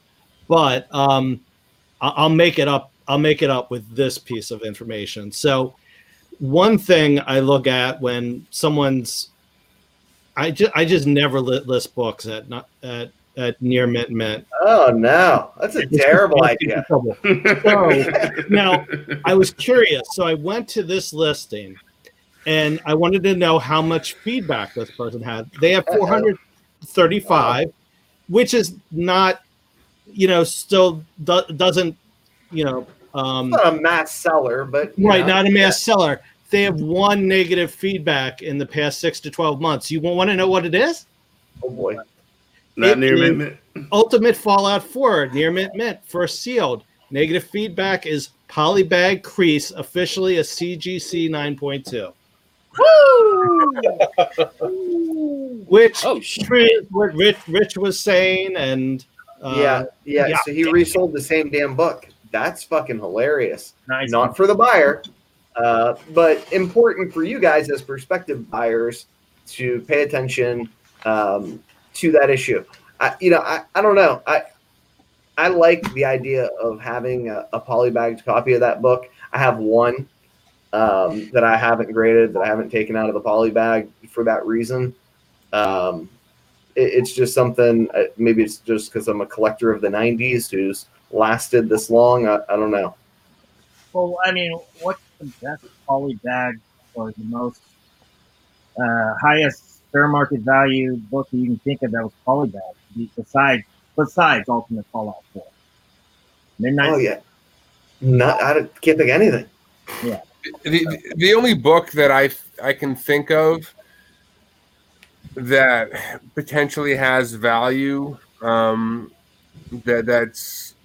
but I'll make it up. I'll make it up with this piece of information. So one thing I look at when someone's, I just never list books at near mint. Oh no, that's a terrible idea. So, now, I was curious, so I went to this listing, and I wanted to know how much feedback this person had. They have 435, which is not, you know, still doesn't, you know, not a mass seller, but right, not a mass seller. They have one negative feedback in the past 6 to 12 months. You want to know what it is? Oh boy. Not near mint mint. Ultimate Fallout 4, near mint mint, first sealed. Negative feedback is Polybag Crease, officially a CGC 9.2. Woo! Which what Rich was saying, and yeah. So he resold the same damn book. That's fucking hilarious. Nice. Not for the buyer, but important for you guys as prospective buyers to pay attention to that issue. I don't know. I like the idea of having a polybagged copy of that book. I have one that I haven't graded, that I haven't taken out of the polybag for that reason. It's just something, maybe it's just because I'm a collector of the 90s who's lasted this long. I don't know. Well, I mean, what's the best polybag or the most highest fair market value book you can think of that was polybagged besides Ultimate Fallout 4? Midnight. Oh, yeah. I can't think of anything. Yeah. The only book that I can think of that potentially has value that's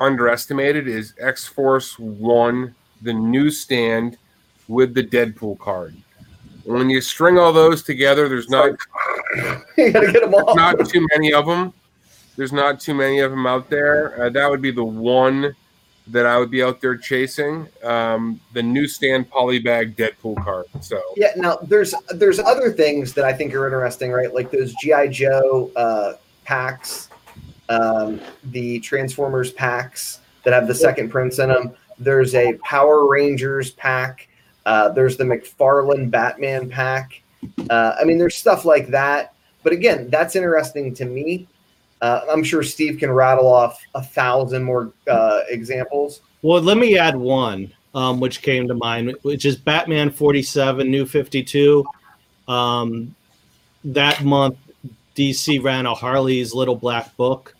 underestimated is X-Force 1, the newsstand with the Deadpool card. When you string all those together, there's not you gotta get them all. Not too many of them. There's not too many of them out there. That would be the one that I would be out there chasing, the newsstand polybag Deadpool card. So yeah, now there's other things that I think are interesting, right? Like those GI Joe packs, the Transformers packs that have the second prints in them. There's a Power Rangers pack. There's the McFarlane Batman pack. I mean, there's stuff like that. But again, that's interesting to me. I'm sure Steve can rattle off 1,000 more examples. Well, let me add one, which came to mind, which is Batman 47, New 52. That month, DC ran a Harley's Little Black Book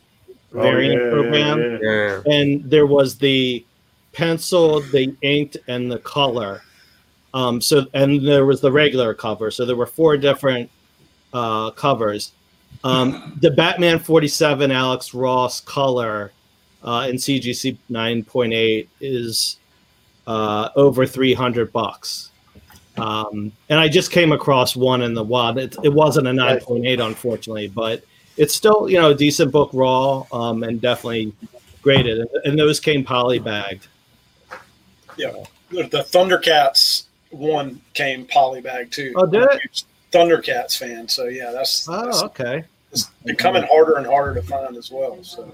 variant program. Yeah. And there was the pencil, the inked, and the color. And there was the regular cover. So there were 4 different covers. The Batman 47 Alex Ross color in CGC 9.8 is over $300. And I just came across one in the wild. It wasn't a 9.8, unfortunately, but it's still, a decent book raw, and definitely graded. And those came polybagged. Yeah. The Thundercats one came polybagged too. Oh, did it? Thundercats fan, so yeah, that's okay. It's becoming harder and harder to find as well. So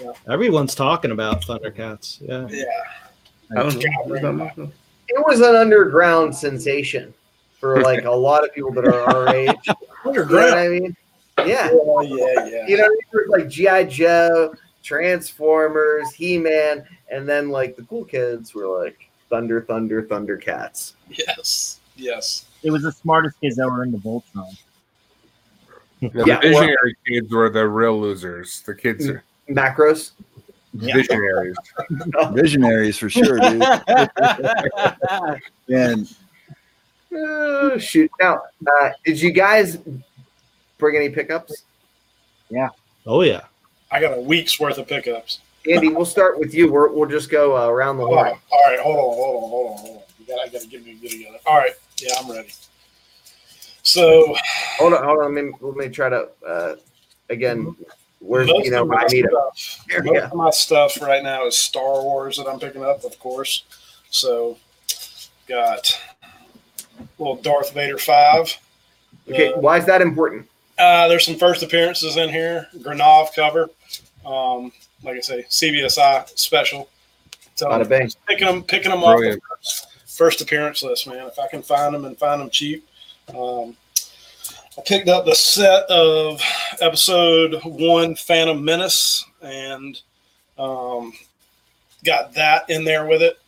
yeah. Everyone's talking about Thundercats. Yeah, yeah. It was an underground sensation for like a lot of people that are our age. Underground, you know what I mean? Yeah, oh, yeah. You know, like GI Joe, Transformers, He-Man, and then like the cool kids were like Thunder, Thundercats. Yes. It was the smartest kids that were in the Voltron. The visionary kids were the real losers. The kids are macros. Visionaries. Visionaries for sure, dude. And shoot. Now, did you guys bring any pickups? Yeah. Oh yeah. I got a week's worth of pickups. Andy, we'll start with you. We'll just go around the horn. All right, hold on. I gotta give me a video together. All right. Yeah, I'm ready. So hold on. Let me try to again. Where's I need it. Most of my stuff right now is Star Wars that I'm picking up, of course. So got a little Darth Vader 5. Okay, why is that important? There's some first appearances in here. Granov cover. Like I say, CBSI special. So picking them up. First appearance list, man. If I can find them and find them cheap. I picked up the set of episode 1, Phantom Menace, and got that in there with it.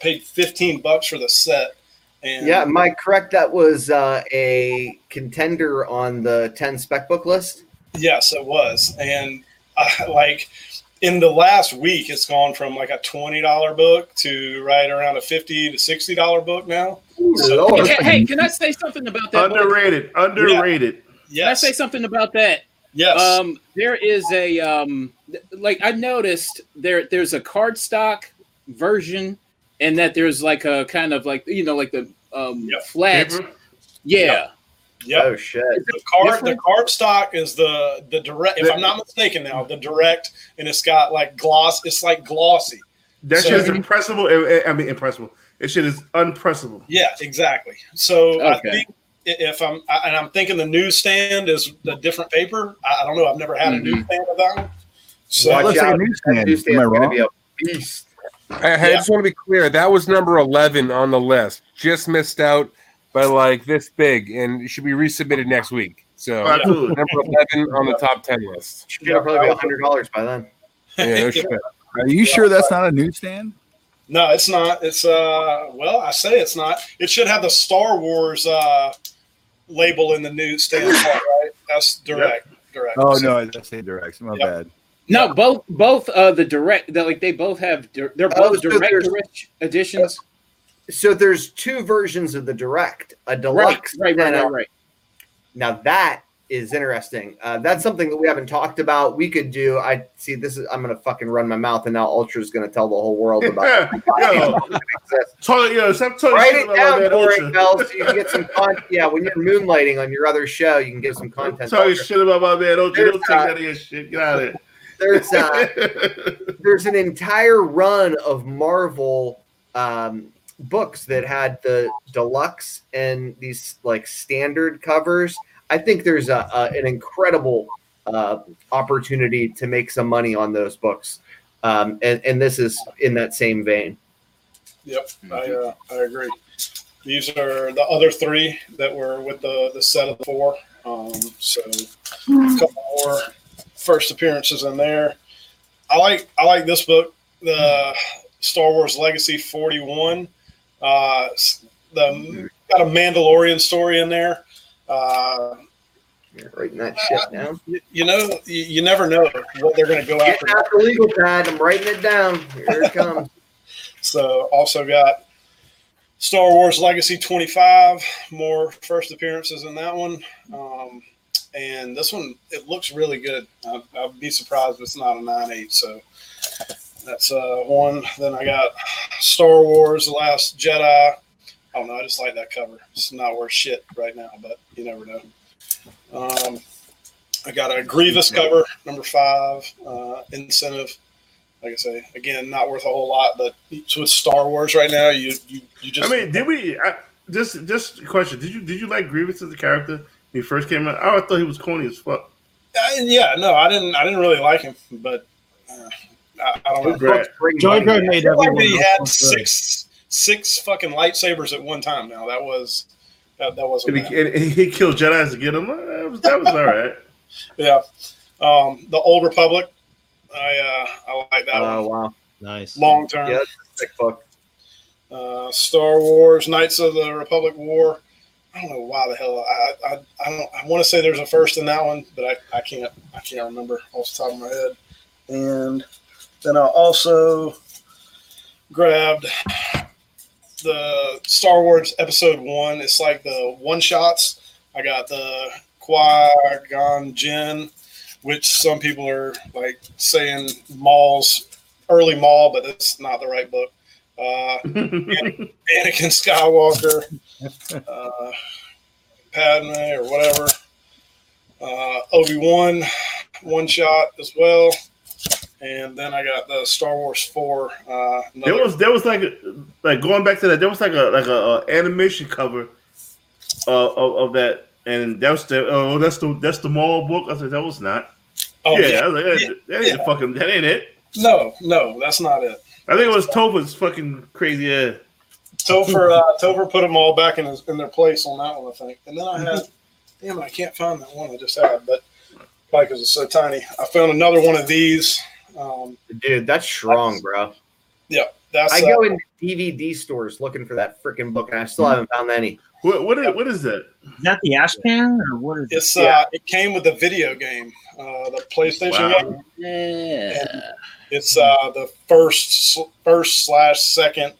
Paid $15 for the set. And yeah, am I correct? That was a contender on the 10 spec book list. Yes, it was. And in the last week, it's gone from like a $20 book to right around a $50 to $60 book now. Ooh, so, hey, can I say something about that? Underrated. Book? Underrated. Yeah. Yes. Can I say something about that? Yes. There is a like I noticed there's a cardstock version, and that there's like a kind of like like the yep. flat. Paper? Yeah. Yep. Yeah. Oh shit. The cardstock is the direct. If I'm not mistaken, now the direct, and it's got like gloss. It's like glossy. That shit is impressible. I mean, impressible. It shit is unpressible. Yeah, exactly. So okay. I think I'm thinking the newsstand is a different paper. I don't know. I've never had a newsstand of that one. So well, let's say newsstand. Am I wrong? Be a beast. I just want to be clear. That was number 11 on the list. Just missed out. But like this big, and it should be resubmitted next week. So absolutely. Number 11 on the top 10 list. Should be probably $100 by then. Yeah, sure. Are you sure that's not a newsstand? No, it's not. It's well, I say it's not. It should have the Star Wars label in the newsstand part, right? That's direct. Yep. Direct. Oh no, I just say direct. My bad. No, both the direct. Like they both have. They're both direct editions. So there's two versions of the direct, a deluxe. Right. Now that is interesting. That's something that we haven't talked about. We could do. I see. This is. I'm gonna fucking run my mouth, and now Ultra is gonna tell the whole world about it. Write it down, Corey Bell, so you can get some content. Yeah, when you're moonlighting on your other show, you can get some content. Tell your shit about my man Ultra. Don't take that of your shit. Get out of it. There's an entire run of Marvel. Books that had the deluxe and these like standard covers. I think there's an incredible opportunity to make some money on those books, and this is in that same vein. Yep, I agree. These are the other three that were with the set of four. So a couple more first appearances in there. I like this book, the Star Wars Legacy 41. Got a Mandalorian story in there. You're writing that shit down. You never know what they're going to go after. Get out the legal pad. I'm writing it down. Here it comes. So, also got Star Wars Legacy 25. More first appearances in that one. And this one, it looks really good. I'd be surprised if it's not a 9.8. So, that's one. Then I got Star Wars: The Last Jedi. I don't know. I just like that cover. It's not worth shit right now, but you never know. I got a Grievous cover, number 5. Incentive. Like I say, again, not worth a whole lot, but with Star Wars right now, you just. I mean, did we? Just a question. Did you like Grievous as a character when he first came out? I thought he was corny as fuck. I didn't really like him, but. I don't know. Joy made everyone. He had six fucking lightsabers at one time. Now that wasn't. He killed Jedis to get them. That was all right. Yeah, the Old Republic. I like that one. Oh wow, nice. Long term. Yeah, sick fuck. Star Wars: Knights of the Republic War. I don't know why the hell I don't. I want to say there's a first in that one, but I can't remember off the top of my head. And then I also grabbed the Star Wars Episode 1. It's like the one-shots. I got the Qui-Gon Jinn, which some people are like saying Maul's early Maul, but that's not the right book. Anakin Skywalker, Padme or whatever. Obi-Wan one-shot as well. And then I got the Star Wars 4. There was like going back to that. There was like a animation cover of that, and that was that's the Maul book. I said that was not. Oh yeah, I was like, that ain't it. No, that's not it. I think it was Topher's fucking crazy ass. Topher put them all back in their place on that one, I think. And then I had, damn it, I can't find that one I just had, but probably because it's so tiny. I found another one of these. Dude, that's strong, bro. Yeah, That's, I go into DVD stores looking for that freaking book, and I still haven't found any. What is that? Is that the Ashcan or what is it? It's it came with the video game, the PlayStation game. Yeah. And it's the first / second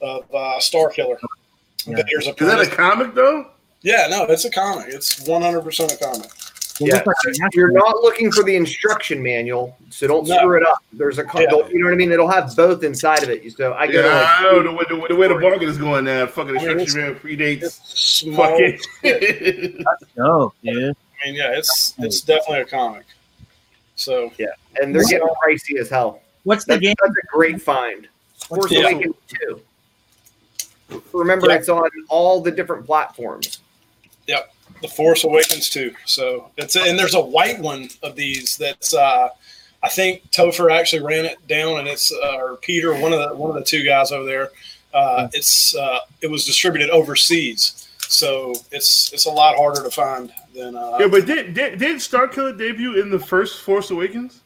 of Star Killer. Yeah. Is that a comic though? Yeah, no, it's a comic. It's 100% a comic. Yeah. You're not looking for the instruction manual, so don't screw it up. There's a you know what I mean? It'll have both inside of it. So I go to like, the way the bargain is going now. Fucking instruction manual predates fucking. Oh, yeah. I mean, yeah, it's definitely a comic. So yeah, and they're getting pricey as hell. What's the game? That's a great find. Force Awakens 2. Remember, it's on all the different platforms. Yep. The Force Awakens 2. So it's and there's a white one of these that's I think Topher actually ran it down, and it's or Peter, one of the two guys over there. It was distributed overseas, so it's a lot harder to find than. But did Starkiller debut in the first Force Awakens?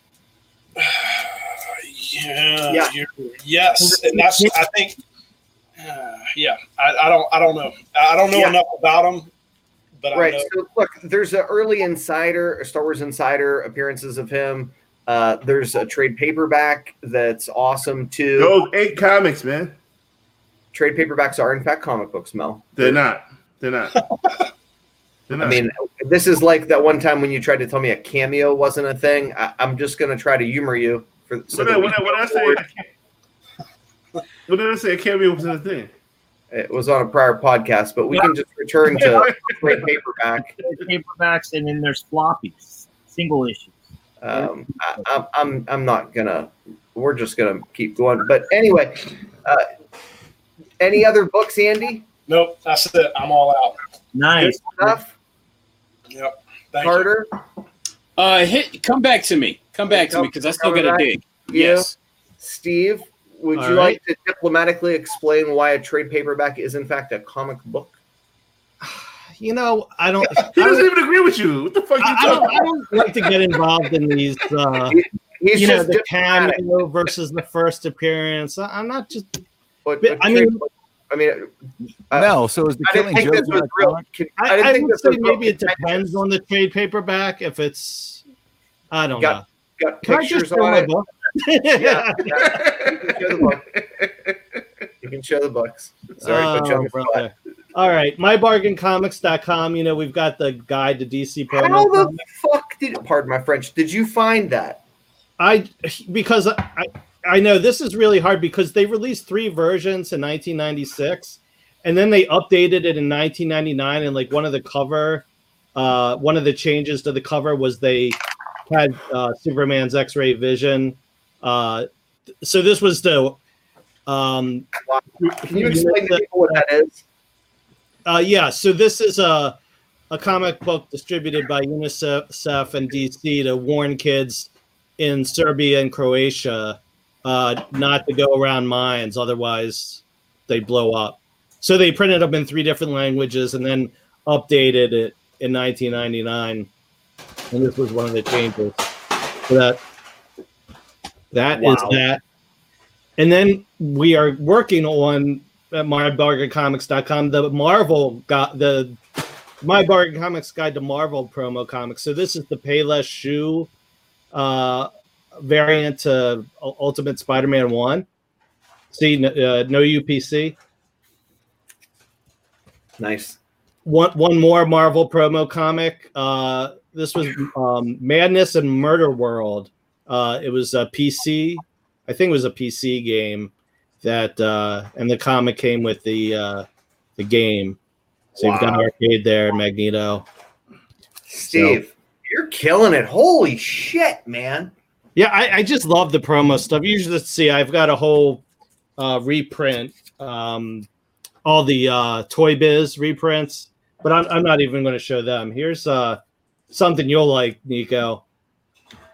Yes, and that's I think. I don't know enough about them. But right. So look, there's an early insider, Star Wars insider appearances of him. There's a trade paperback that's awesome too. Those 8 comics, man. Trade paperbacks are in fact comic books, Mel. They're not. They're not. I mean, this is like that one time when you tried to tell me a cameo wasn't a thing. I'm just gonna try to humor you for. So what did I say? A cameo wasn't a thing. It was on a prior podcast, but we can just return to trade paperback. Paperbacks, and then there's floppies, single issues. I'm not gonna. We're just gonna keep going. But anyway, any other books, Andy? Nope, that's it. I'm all out. Nice stuff. Yep. Thank Carter. You. Come back to me because I still gotta dig. Yes, Steve. Would you like to diplomatically explain why a trade paperback is, in fact, a comic book? You know, I don't... He doesn't even agree with you. What the fuck are you talking about? I don't like to get involved in these, you know, the cameo versus the first appearance. I'm not just... no, so is the Killing Joke... I would say maybe it depends on the trade paperback if it's... I don't know. Got pictures on it. You can show the books. Sorry, but all right, mybargaincomics.com. You know, we've got the guide to DC. How the fuck pardon my French, did you find that? Because I know this is really hard because they released 3 versions in 1996, and then they updated it in 1999. And like one of the changes to the cover was they had Superman's X-ray vision. So this was the. Can you explain to people what that is? Yeah. So this is a comic book distributed by UNICEF and DC to warn kids in Serbia and Croatia not to go around mines, otherwise they blow up. So they printed them in 3 different languages and then updated it in 1999. And this was one of the changes. So that wow. is that. And then we are working on mybargaincomics.com, the My Bargain Comics Guide to Marvel promo comics. So this is the Payless Shoe variant to Ultimate Spider-Man 1. See, no UPC. Nice. One more Marvel promo comic. This was Madness and Murder World. It was a PC. I think it was a PC game that, and the comic came with the game. So you've got arcade there, Magneto. Steve, you're killing it! Holy shit, man! Yeah, I just love the promo stuff. Usually, I've got a whole reprint, all the Toy Biz reprints, but I'm not even going to show them. Here's something you'll like, Nico.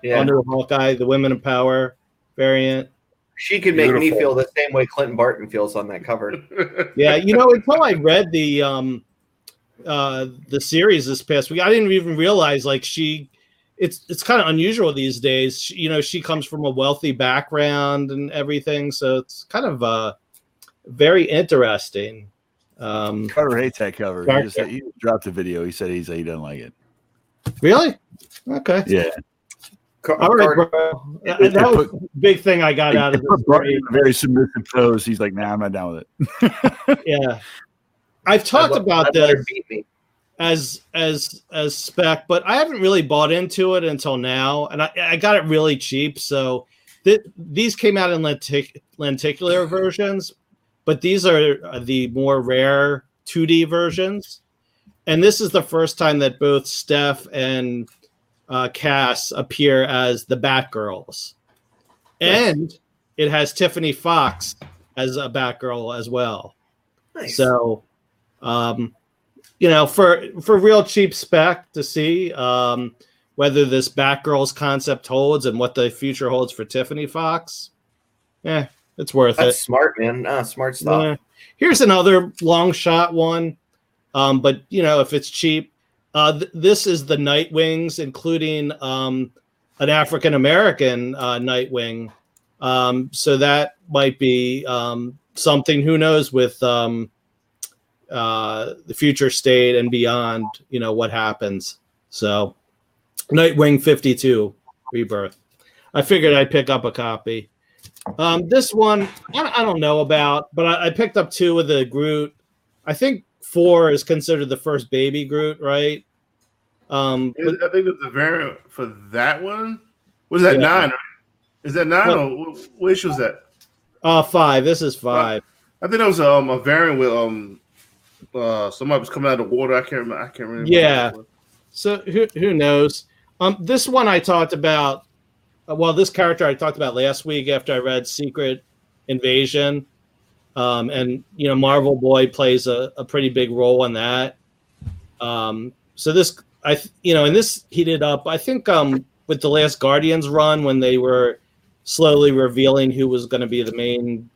Yeah. Under Hawkeye, the Women of Power variant. She could make me feel the same way Clinton Barton feels on that cover. Yeah, you know, until I read the series this past week, I didn't even realize like she it's kind of unusual these days. She, you know, she comes from a wealthy background and everything, so it's kind of very interesting. Carter hates that cover. He dropped a video. He said he doesn't like it. Really? Okay. Yeah. All right, bro. That was a big thing I got out of this. Very submissive pose. He's like, nah, I'm not down with it. Yeah. I've talked about this as spec, but I haven't really bought into it until now. And I got it really cheap. So these came out in lenticular versions, but these are the more rare 2D versions. And this is the first time that both Steph and Cass appear as the Batgirls. Nice. And it has Tiffany Fox as a Batgirl as well. Nice. So, you know, for real cheap spec to see whether this Batgirls concept holds and what the future holds for Tiffany Fox. It's worth it. That's smart, man. Smart stuff. Yeah. Here's another long shot one. But, you know, if it's cheap, this is the Nightwings, including an African-American Nightwing. So that might be something, who knows, with the future state and beyond, you know, what happens. So Nightwing 52 Rebirth. I figured I'd pick up a copy. This one, I don't know about, but I picked up two of the Groot. I think 4 is considered the first baby Groot, right? I think that the variant for that one was that 9. Is that 9 or which was that? 5. This is 5. I think that was a variant with somebody was coming out of the water. I can't remember. Yeah. So who knows? This one I talked about. Well, this character I talked about last week after I read Secret Invasion. And, you know, Marvel Boy plays a pretty big role in that. So this, and this heated up, I think, with the last Guardians run when they were slowly revealing who was going to be the main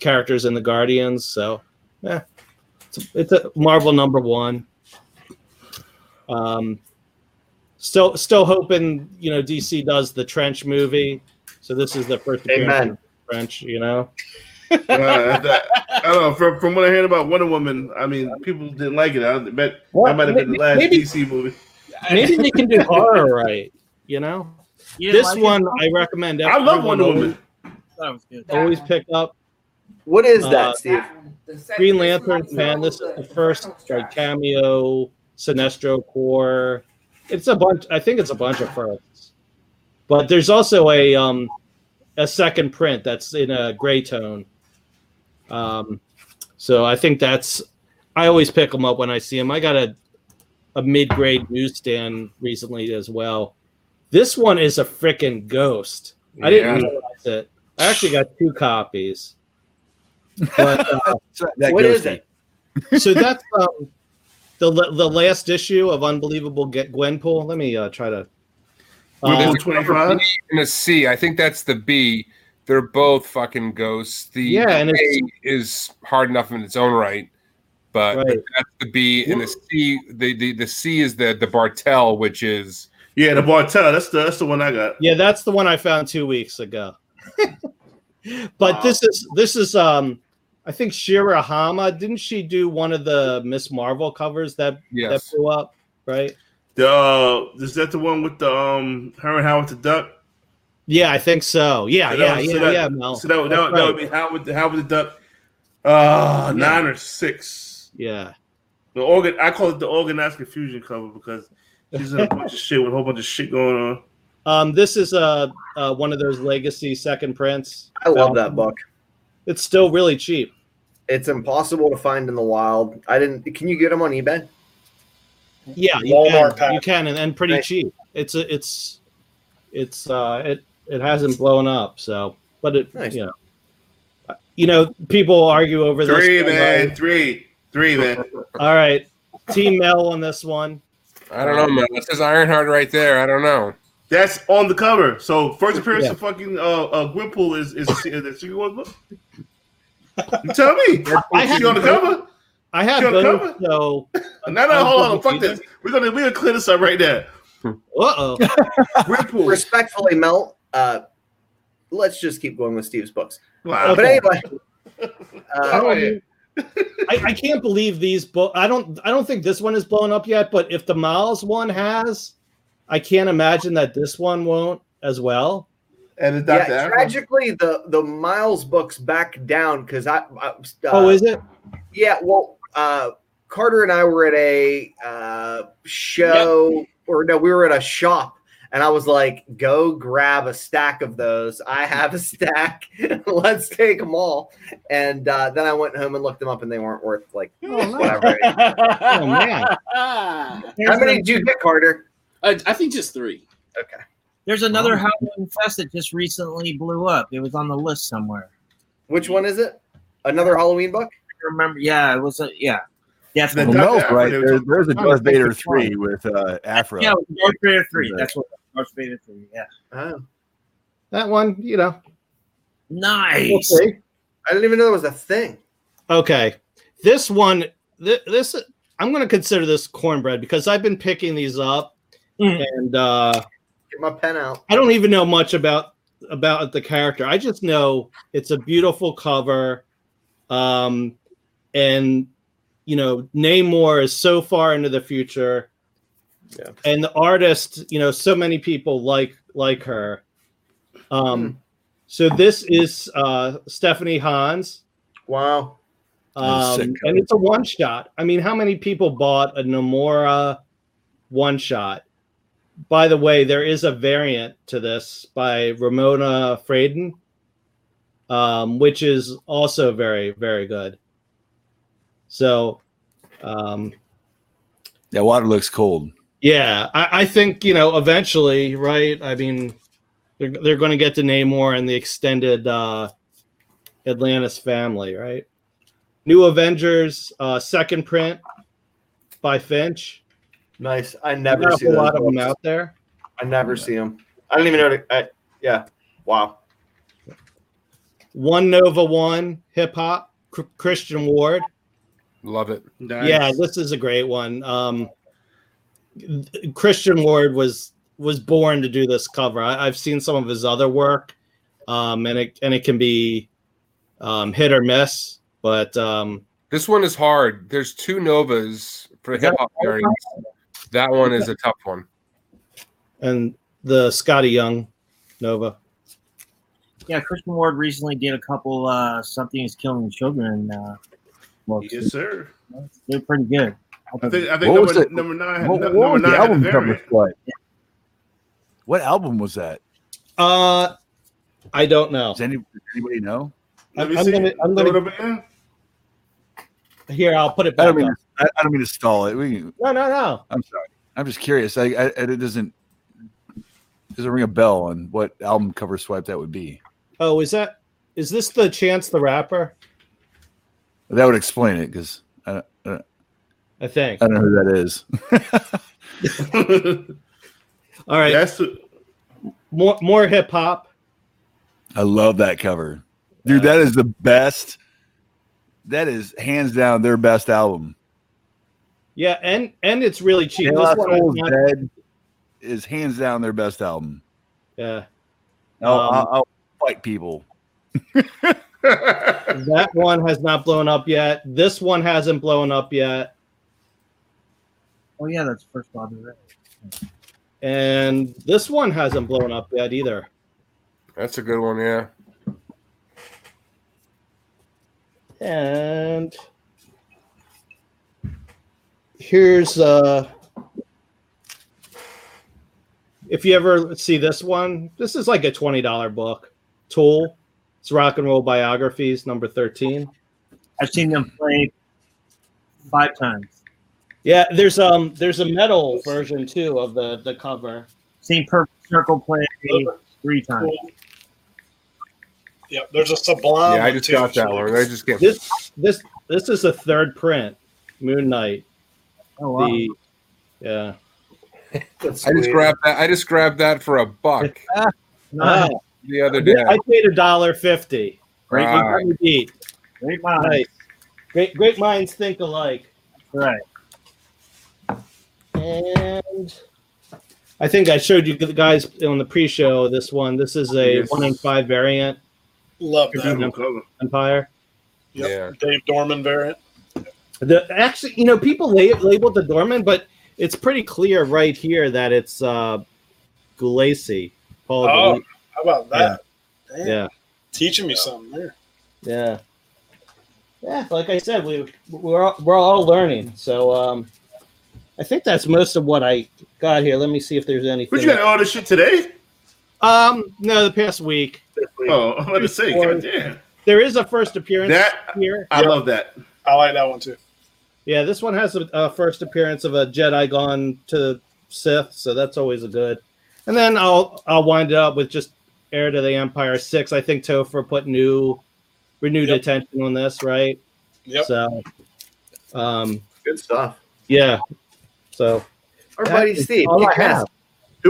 characters in the Guardians. So, it's a Marvel #1. Still hoping, you know, DC does the Trench movie. So this is the first appearance. French, you know. I don't know. From what I heard about Wonder Woman, I mean, people didn't like it. I bet that might have been the last DC movie. Maybe they can do horror right, you know. I recommend. I love Wonder Woman. That was good. Always pick up. What is that, Steve? Green Lantern fan. This is the first cameo, Sinestro Corps. It's a bunch. I think it's a bunch of firsts. But there's also a second print that's in a gray tone. So I think I always pick them up when I see them. I got a mid-grade newsstand recently as well. This one is a freaking ghost. Yeah. I didn't realize it. I actually got 2 copies. But, what is it? So that's the last issue of Unbelievable Gwenpool. Let me try to... There's a B and a C. I think that's the B. They're both fucking ghosts. The and A is hard enough in its own right, but that's the B and the C. The C is the Bartell, which is the Bartell. That's the one I got. Yeah, that's the one I found 2 weeks ago. But this is I think Shira Hama. Didn't she do one of the Miss Marvel covers that blew up? Right. Is that the one with the her and Howard the Duck? Yeah, I think so. Mel. So that would be Howard the Duck, 9 or 6. Yeah. I call it the organized confusion cover because she's in a bunch of shit with a whole bunch of shit going on. This is one of those legacy second prints. I love that book. It's still really cheap. It's impossible to find in the wild. Can you get them on eBay? Yeah, you can, and pretty cheap. It hasn't blown up, so but it you know people argue over this. Three man. All right, Team Mel on this one. I don't know, man. It says Ironheart right there. I don't know. That's on the cover. So first appearance of fucking Gwenpool is the secret one. You tell me. Is she on the cover? I have both, so No, hold on. Fuck this. We're gonna clear this up right now. Respectfully, Mel. Let's just keep going with Steve's books. Wow. But anyway, I can't believe these books. I don't think this one is blown up yet. But if the Miles one has, I can't imagine that this one won't as well. And Dr. Aphra. Tragically, the Miles books back down because I is it? Yeah. Well, Carter and I were at a show, we were at a shop, and I was like, "Go grab a stack of those. I have a stack. Let's take them all." And then I went home and looked them up, and they weren't worth like whatever. Oh man! How many did you get, Carter? I think just 3. Okay. There's another Halloween Fest that just recently blew up. It was on the list somewhere. Which one is it? Another Halloween book? I remember. Yeah, it was. Yeah, the milk, right? There's a Darth Vader 3 with Afro. Yeah, Darth Vader 3. That's what Darth Vader 3. Yeah. Oh. That one, you know. Nice. Okay. I didn't even know there was a thing. Okay. This one, this I'm going to consider this cornbread because I've been picking these up and. Get my pen out. I don't even know much about the character. I just know it's a beautiful cover, and you know Namor is so far into the future, and the artist, you know, so many people like her. So this is Stephanie Hans. Wow, and it's a one shot. I mean, how many people bought a Namora one shot? By the way, there is a variant to this by Ramona Fraden, which is also very, very good. So, that water looks cold. Yeah, I think, you know, eventually, right? I mean, they're going to get to Namor and the extended Atlantis family, right? New Avengers, second print by Finch. Nice. I never see a lot of them out there. I never see them. I don't even know. Yeah. Wow. One Nova One hip hop Christian Ward. Love it. Nice. Yeah, this is a great one. Christian Ward was born to do this cover. I've seen some of his other work, and it can be hit or miss, but this one is hard. There's 2 Novas for hip hop variants. That one is a tough one. And the Scotty Young Nova. Yeah, Christian Ward recently did a couple Something is Killing Children. Yes, sir. They're pretty good. I think number 9. Number 9 the album cover play? Yeah. What album was that? I don't know. Does anybody know? I'm gonna here, I'll put it back. I don't mean to stall it. No. I'm sorry. I'm just curious. It doesn't ring a bell on what album cover swipe that would be. Oh, is this the Chance the Rapper? That would explain it because I think I don't know who that is. All right, that's more hip hop. I love that cover, dude. That is the best. That is hands down their best album. Yeah, and it's really cheap. This one is hands down their best album. Yeah, I'll fight people. That one has not blown up yet. This one hasn't blown up yet. Oh yeah, that's the first one, right? And this one hasn't blown up yet either. That's a good one, yeah. And here's if you ever see this one, this is like a $20 book. Tool. It's Rock and Roll Biographies, number 13. I've seen them play 5 times. Yeah, there's a metal version too of the cover. Seen Perfect Circle play 3 times. Cool. Yeah, there's a Sublime. Yeah, I just got that one. I just get this is the 3rd print, Moon Knight. Oh wow! I just grabbed that for $1. Nice. The other day, I paid $1.50. Great minds think alike. Right. And I think I showed you guys on the pre-show this one. This is a 1 in 5 variant. Love that. Empire. Yep. Yeah. Dave Dorman variant. Actually, you know, people labeled the Dorman, but it's pretty clear right here that it's Gulacy. Paul Gulacy. How about that? Yeah. Damn. Yeah. Teaching me something there. Yeah. Yeah, like I said, we're all learning. So I think that's most of what I got here. Let me see if there's anything. But you got all this shit today? No, the past week. Oh, I'm about to say, goddamn. There is a first appearance here. I love that. I like that one too. Yeah, this one has a first appearance of a Jedi gone to Sith, so that's always a good. And then I'll wind it up with just Heir to the Empire 6. I think Topher put renewed attention on this, right? Yep. So, good stuff. Yeah. So, everybody, Steve, who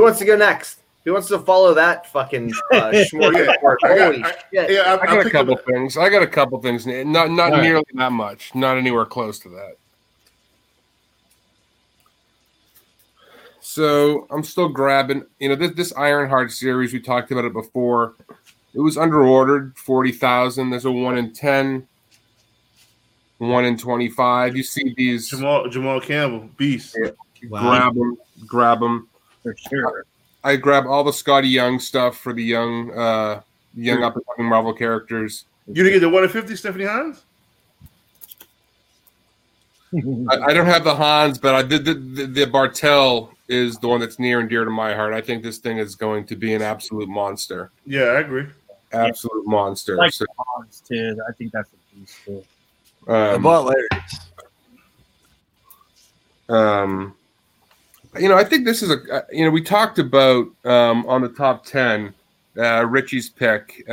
wants to go next? Who wants to follow that fucking smorgasbord? Holy shit! Yeah, I got a couple things. Not right. Nearly that much. Not anywhere close to that. So I'm still grabbing. You know, this Ironheart series. We talked about it before. It was underordered, 40,000. There's a 1 in 10, 1 in 25. You see these Jamal Campbell beast. Yeah. Wow. Grab them. For sure. I grab all the Scotty Young stuff for the young up and coming Marvel characters. You didn't get the 1 in 50, Stephanie Hans? I don't have the Hans, but I did the Bartell. Is the one that's near and dear to my heart. I think this thing is going to be an absolute monster. Yeah, I agree. Absolute monster. Like the Hans too. I think that's a beast too. I bought later. You know, I think this is we talked about on the top 10, Richie's pick,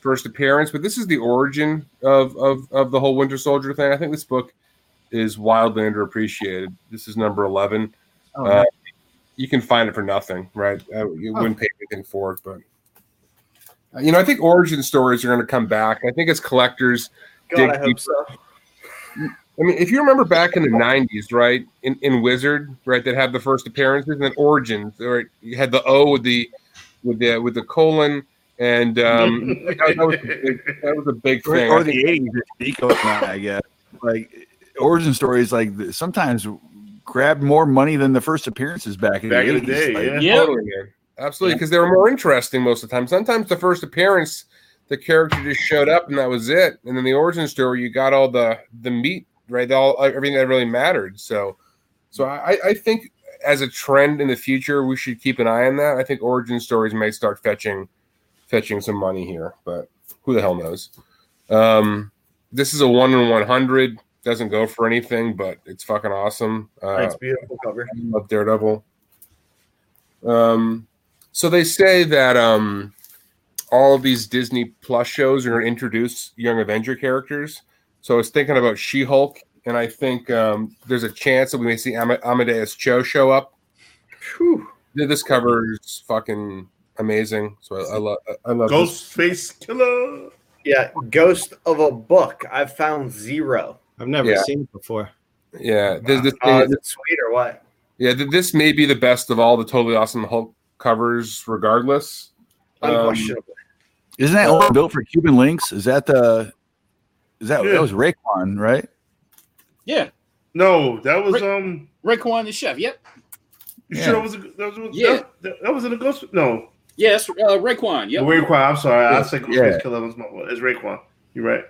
first appearance, but this is the origin of the whole Winter Soldier thing. I think this book is wildly underappreciated. This is number 11. Oh, nice. You can find it for nothing, right? You wouldn't pay anything for it, but you know, I think origin stories are going to come back. I think as collectors, dig deep. So. I mean, if you remember back in the 90s, right, in Wizard, right, that had the first appearances and then origins, right? You had the O with the colon, and that was a big thing. Or the 80s, I guess. Like origin stories, like sometimes. Grabbed more money than the first appearances back in the day. Like, yeah. Totally. Absolutely, because they were more interesting most of the time. Sometimes the first appearance, the character just showed up and that was it. And then the origin story, you got all the meat, right? Everything that really mattered. So I think as a trend in the future, we should keep an eye on that. I think origin stories may start fetching some money here, but who the hell knows? This is a 1 in 100. Doesn't go for anything, but it's fucking awesome. It's beautiful cover. I love Daredevil. So they say that all of these Disney Plus shows are going to introduce young Avenger characters. So I was thinking about She-Hulk, and I think there's a chance that we may see Amadeus Cho show up. Whew. This cover is fucking amazing. So I love Ghostface Killer. Yeah, Ghost of a Book. I've found zero. I've never seen it before. Yeah. This thing is it sweet or what? Yeah, this may be the best of all the Totally Awesome Hulk covers, regardless. Unquestionably. Isn't that all built for Cuban links? That was Raekwon, right? Yeah. No, that was Raekwon the chef, yep. You sure it was that was in the Ghost? No. Yes, Raekwon, yep. Raekwon, I'm sorry. I said it's Raekwon. You're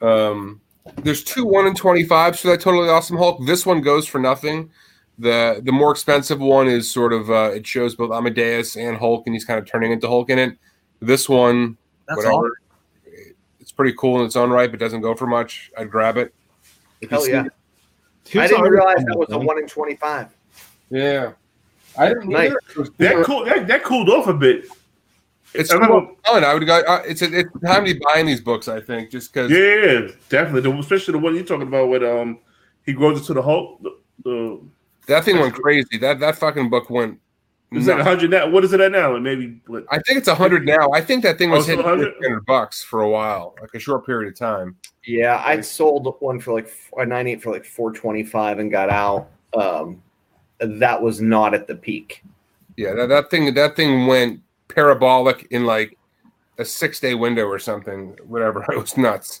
right. There's two 1 in 25s for that Totally Awesome Hulk. This one goes for nothing. The more expensive one is sort of it shows both Amadeus and Hulk, and he's kind of turning into Hulk in it. This one, it's pretty cool in its own right, but doesn't go for much. I'd grab it. Hell yeah. I didn't realize that was a 1 in 25. Yeah. I didn't know. That cooled off a bit. It's cool. I would go. It's time to be buying these books. I think just because. Yeah, definitely. Especially the one you're talking about with he grows into the Hulk. That thing went crazy. That fucking book went. Is that 100 now? What is it at now? Maybe. Like, I think it's 100 now. I think that thing was hitting $100 for a while, like a short period of time. Yeah, I sold one for like $98 for like $425 and got out. that was not at the peak. Yeah, that thing went parabolic in like a 6-day window or something. Whatever, it was nuts.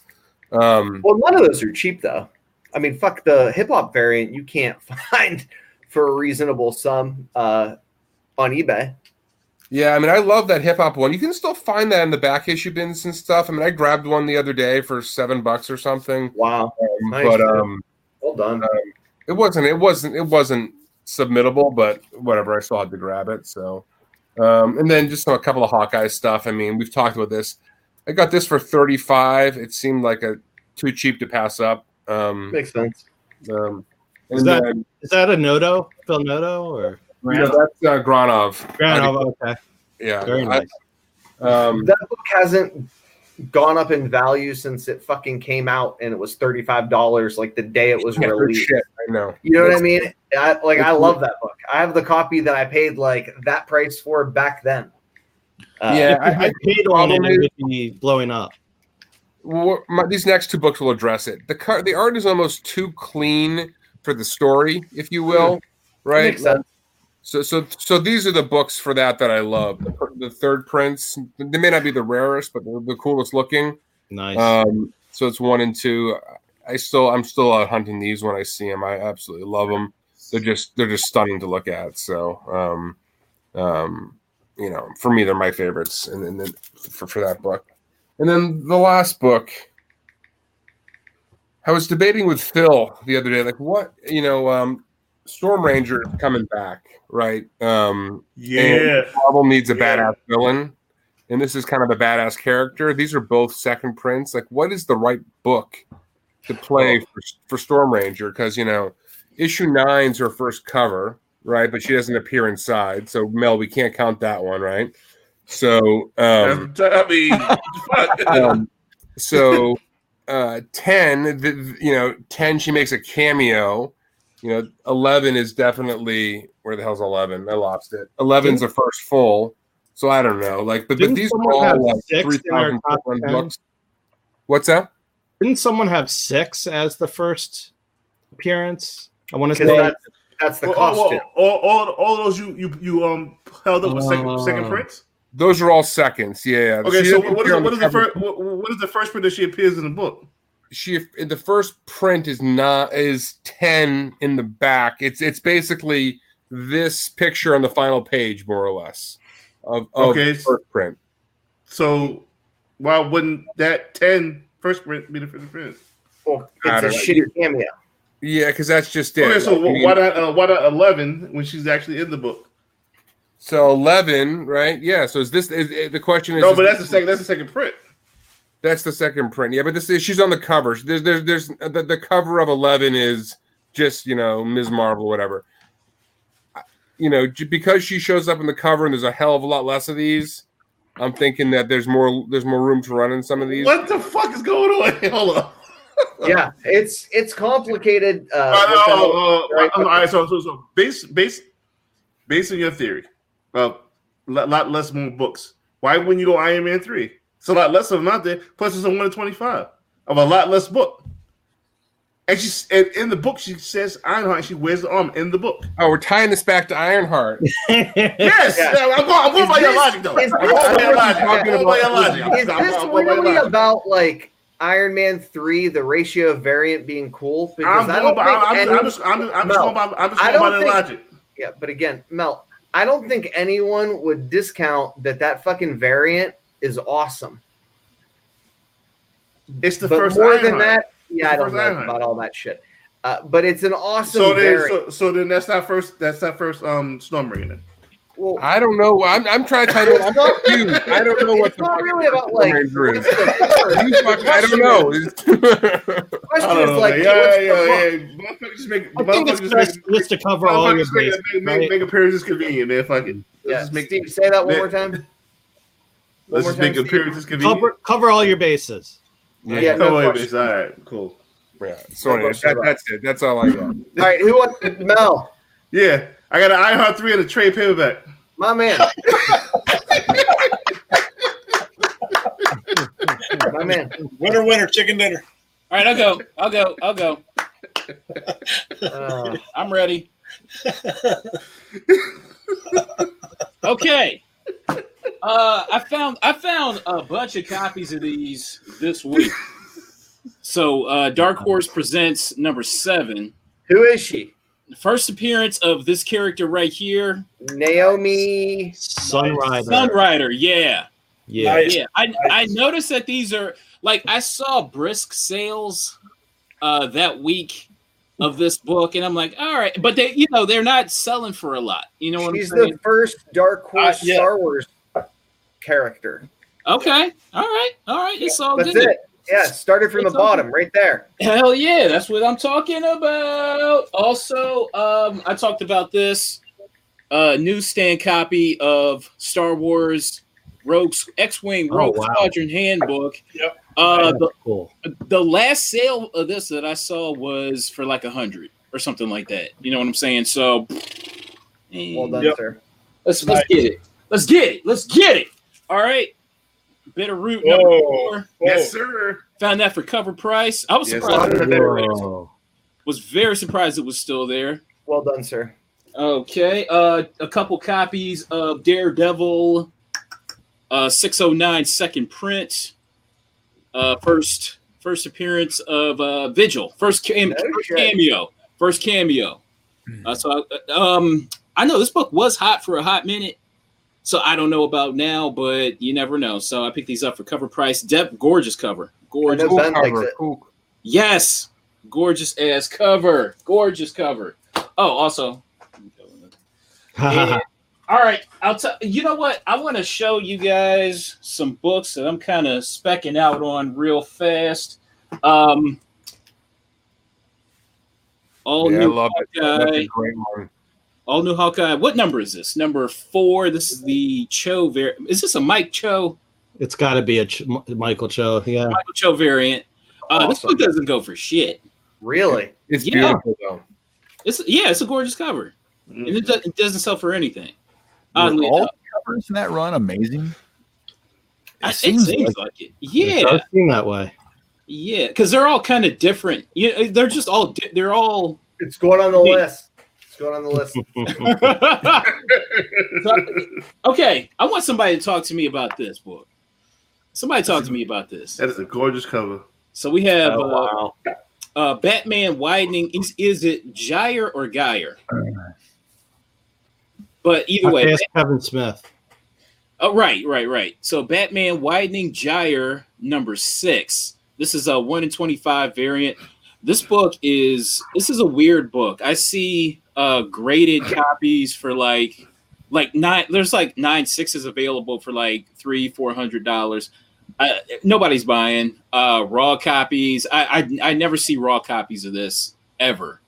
Well, none of those are cheap though. I mean, fuck, the hip hop variant you can't find for a reasonable sum on eBay. Yeah, I mean, I love that hip hop one. You can still find that in the back issue bins and stuff. I mean, I grabbed one the other day for $7 or something. Wow, nice. But well done. It wasn't submittable, but whatever. I still had to grab it. So, and then just a couple of Hawkeye stuff. I mean, we've talked about this. I got this for $35. It seemed like too cheap to pass up. Makes sense. Is that a Noto? Phil Noto or? No, that's Granov. Granov, okay. Yeah. Very nice. That book hasn't gone up in value since it fucking came out, and it was $35 like the day it was released. Shit, I know. You know what I mean? I love that book. I have the copy that I paid like that price for back then. I paid on it, and it would be blowing up. These next two books will address it. The art is almost too clean for the story, if you will, right? Makes sense. So these are the books for that I love. The third prints, they may not be the rarest, but they're the coolest looking. Nice. So it's 1 and 2. I'm still out hunting these when I see them. I absolutely love them. They're just stunning to look at. So, you know, for me, they're my favorites. And then for that book, and then the last book. I was debating with Phil the other day, like what you know. Storm Ranger is coming back, right? Marvel needs a badass villain, and this is kind of a badass character. These are both second prints. Like, what is the right book to play for Storm Ranger? Because, you know, issue 9's her first cover, right? But she doesn't appear inside, so Mel, we can't count that one, right? So, so 10, you know, 10, she makes a cameo. You know, 11 is definitely where the hell's 11? I lost it. 11's the first full, so I don't know. Like, but these are all like 3,400 books. What's that? Didn't someone have 6 as the first appearance? I want to say that's the costume. All those you held up with second prints. Those are all seconds. Yeah. Okay. So what is the first print that she appears in the book? The first print is 10 in the back. It's basically this picture on the final page, more or less, of the first print. So why wouldn't that 10 first print be the first print? Well, it's a shitty cameo. Yeah, because that's just it. Okay, so why not 11 when she's actually in the book? So 11, right? Yeah. So the question is? No, but that's the second print. That's the second print. Yeah, but she's on the cover. There's the cover of 11 is just, you know, Ms. Marvel, whatever. You know, because she shows up in the cover and there's a hell of a lot less of these, I'm thinking that there's more room to run in some of these. What the fuck is going on? Hold on. Yeah, it's complicated. All right, so based on your theory, lot less more books. Why wouldn't you go Iron Man 3? It's a lot less of them out there. Plus, it's a 1 in 25 of a lot less book. And in the book, she says Ironheart. And she wears the arm in the book. Oh, we're tying this back to Ironheart. Yes, yeah. I'm going by your logic, though. Is this really about like Iron Man 3, the ratio of variant being cool? Because I'm just going by the logic. Yeah, but again, Mel, I don't think anyone would discount that fucking variant is awesome. It's the first more Ironheart. Than that, yeah, I don't know Ironheart. About all that shit. But it's an awesome. So then that's not first. That's not first. Stormbringer. Well, I don't know. I'm trying to title. I'm confused. I don't know what the not really about like. I don't know. The question is like, I think it's just to cover all your bases. Make appearances convenient, man. Fucking. Yeah. Steve, say that one more time. Let's just make appearances convenient. Cover all your bases. Yeah, cover all your bases. All right, cool. Yeah, sorry, that's it. That's all I got. All right, who wants it? Mel? Yeah, I got an Ironheart 3 and a trade paperback. My man. My man. Winner, chicken dinner. All right, I'll go. I'm ready. Okay. I found a bunch of copies of these this week. So Dark Horse presents number 7. Who is she? The first appearance of this character right here. Naomi Sunrider. Sunrider, yeah. Yeah. Nice. Yeah. I noticed that these are, like, I saw brisk sales that week of this book, and I'm like, all right. But they, you know, they're not selling for a lot. You know what I'm saying? She's the first Dark Horse Star Wars character. Okay. All right. It's all good. That's it. Yeah, started from the bottom, right there. Hell yeah, that's what I'm talking about. Also, I talked about this newsstand copy of Star Wars Rogue's X-Wing Rogue Squadron Handbook. Yep. Cool. The last sale of this that I saw was for like 100 or something like that. You know what I'm saying? So, well done, sir. Let's get it. Let's get it. All right. Bitterroot number 4. Yes, sir. Found that for cover price. I was surprised. Was very surprised it was still there. Well done, sir. Okay. A couple copies of Daredevil 609 second print. First appearance of Vigil. First cameo. So I know this book was hot for a hot minute. So I don't know about now, but you never know. So I picked these up for cover price. Gorgeous cover. Gorgeous cover. Cool. Yes. Gorgeous ass cover. Gorgeous cover. Oh, also. And, all right. You know what? I want to show you guys some books that I'm kind of specking out on real fast. All new. I love it. That's a great one. All New Hawkeye. What number is this? Number 4. This is the Cho variant. Is this a Mike Cho? It's got to be a Michael Cho. Yeah. Michael Cho variant. Awesome. This book doesn't go for shit. Really? It's beautiful, though. It's a gorgeous cover. Mm-hmm. And it doesn't sell for anything. All covers in that run amazing? It seems like it. Yeah. It does seem that way. Yeah, because they're all kind of different. Yeah, they're just all... they're all... It's going on the list. Going on the list. Okay, I want somebody to talk to me about this book. That is a gorgeous cover. So we have Batman widening. Is it Gyre or Geyer? But either way, ask Kevin Smith. Oh, right. So Batman widening Gyre number 6. This is a 1 in 25 variant. This is a weird book. I see graded copies for like 9. There's like 9 6s available for like $300-$400. Nobody's buying raw copies. I never see raw copies of this ever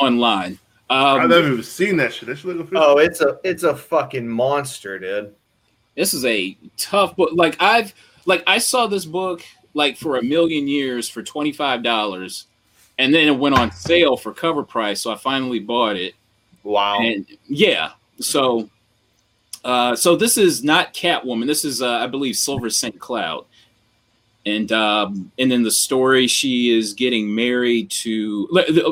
online. I've never even seen that shit. It's a fucking monster, dude. This is a tough book. Like I saw this book like for a million years for $25. And then it went on sale for cover price, so I finally bought it. Wow! And yeah, so this is not Catwoman. This is, I believe, Silver St. Cloud, and in the story, she is getting married to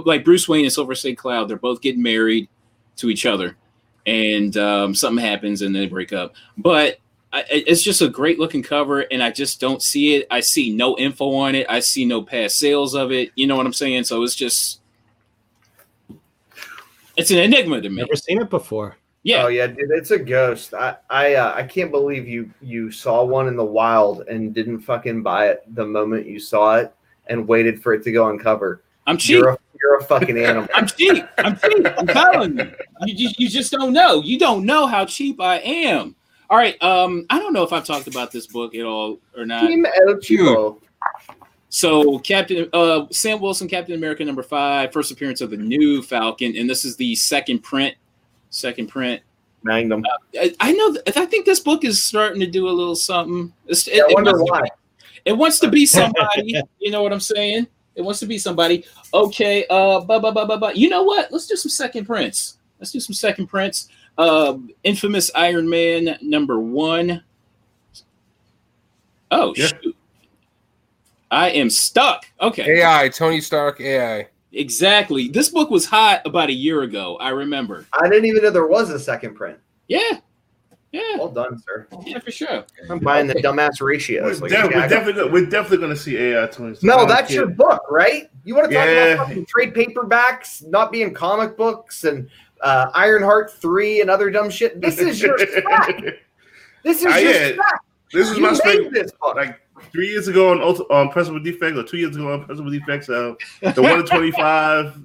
like Bruce Wayne and Silver St. Cloud. They're both getting married to each other, and something happens and they break up. But it's just a great looking cover, and I just don't see it. I see no info on it. I see no past sales of it. You know what I'm saying? So it's an enigma to me. Never seen it before. Yeah. Oh yeah, dude, it's a ghost. I can't believe you saw one in the wild and didn't fucking buy it the moment you saw it and waited for it to go on cover. I'm cheap. You're a fucking animal. I'm cheap. I'm telling you. You just don't know. You don't know how cheap I am. All right, I don't know if I've talked about this book at all or not. Team El Chivo. So Sam Wilson, Captain America number 5, first appearance of the new Falcon, and this is the second print. Magnum. I know. I think this book is starting to do a little something. I wonder why. It wants to be somebody. You know what I'm saying? It wants to be somebody. Okay. You know what? Let's do some second prints. Infamous Iron Man number 1. Oh, yeah. Shoot. I am stuck. Okay. AI, Tony Stark AI. Exactly. This book was hot about a year ago, I remember. I didn't even know there was a second print. Yeah. Yeah. Well done, sir. Yeah, for sure. I'm buying the dumbass ratios. We're definitely going to see AI twins. No, that's your book, right? You want to talk about fucking trade paperbacks, not being comic books, and Ironheart 3 and other dumb shit. This is your stuff. This is my favorite. Like 3 years ago on Pressable Defects, or 2 years ago on Pressable Defects, the 1 to 25.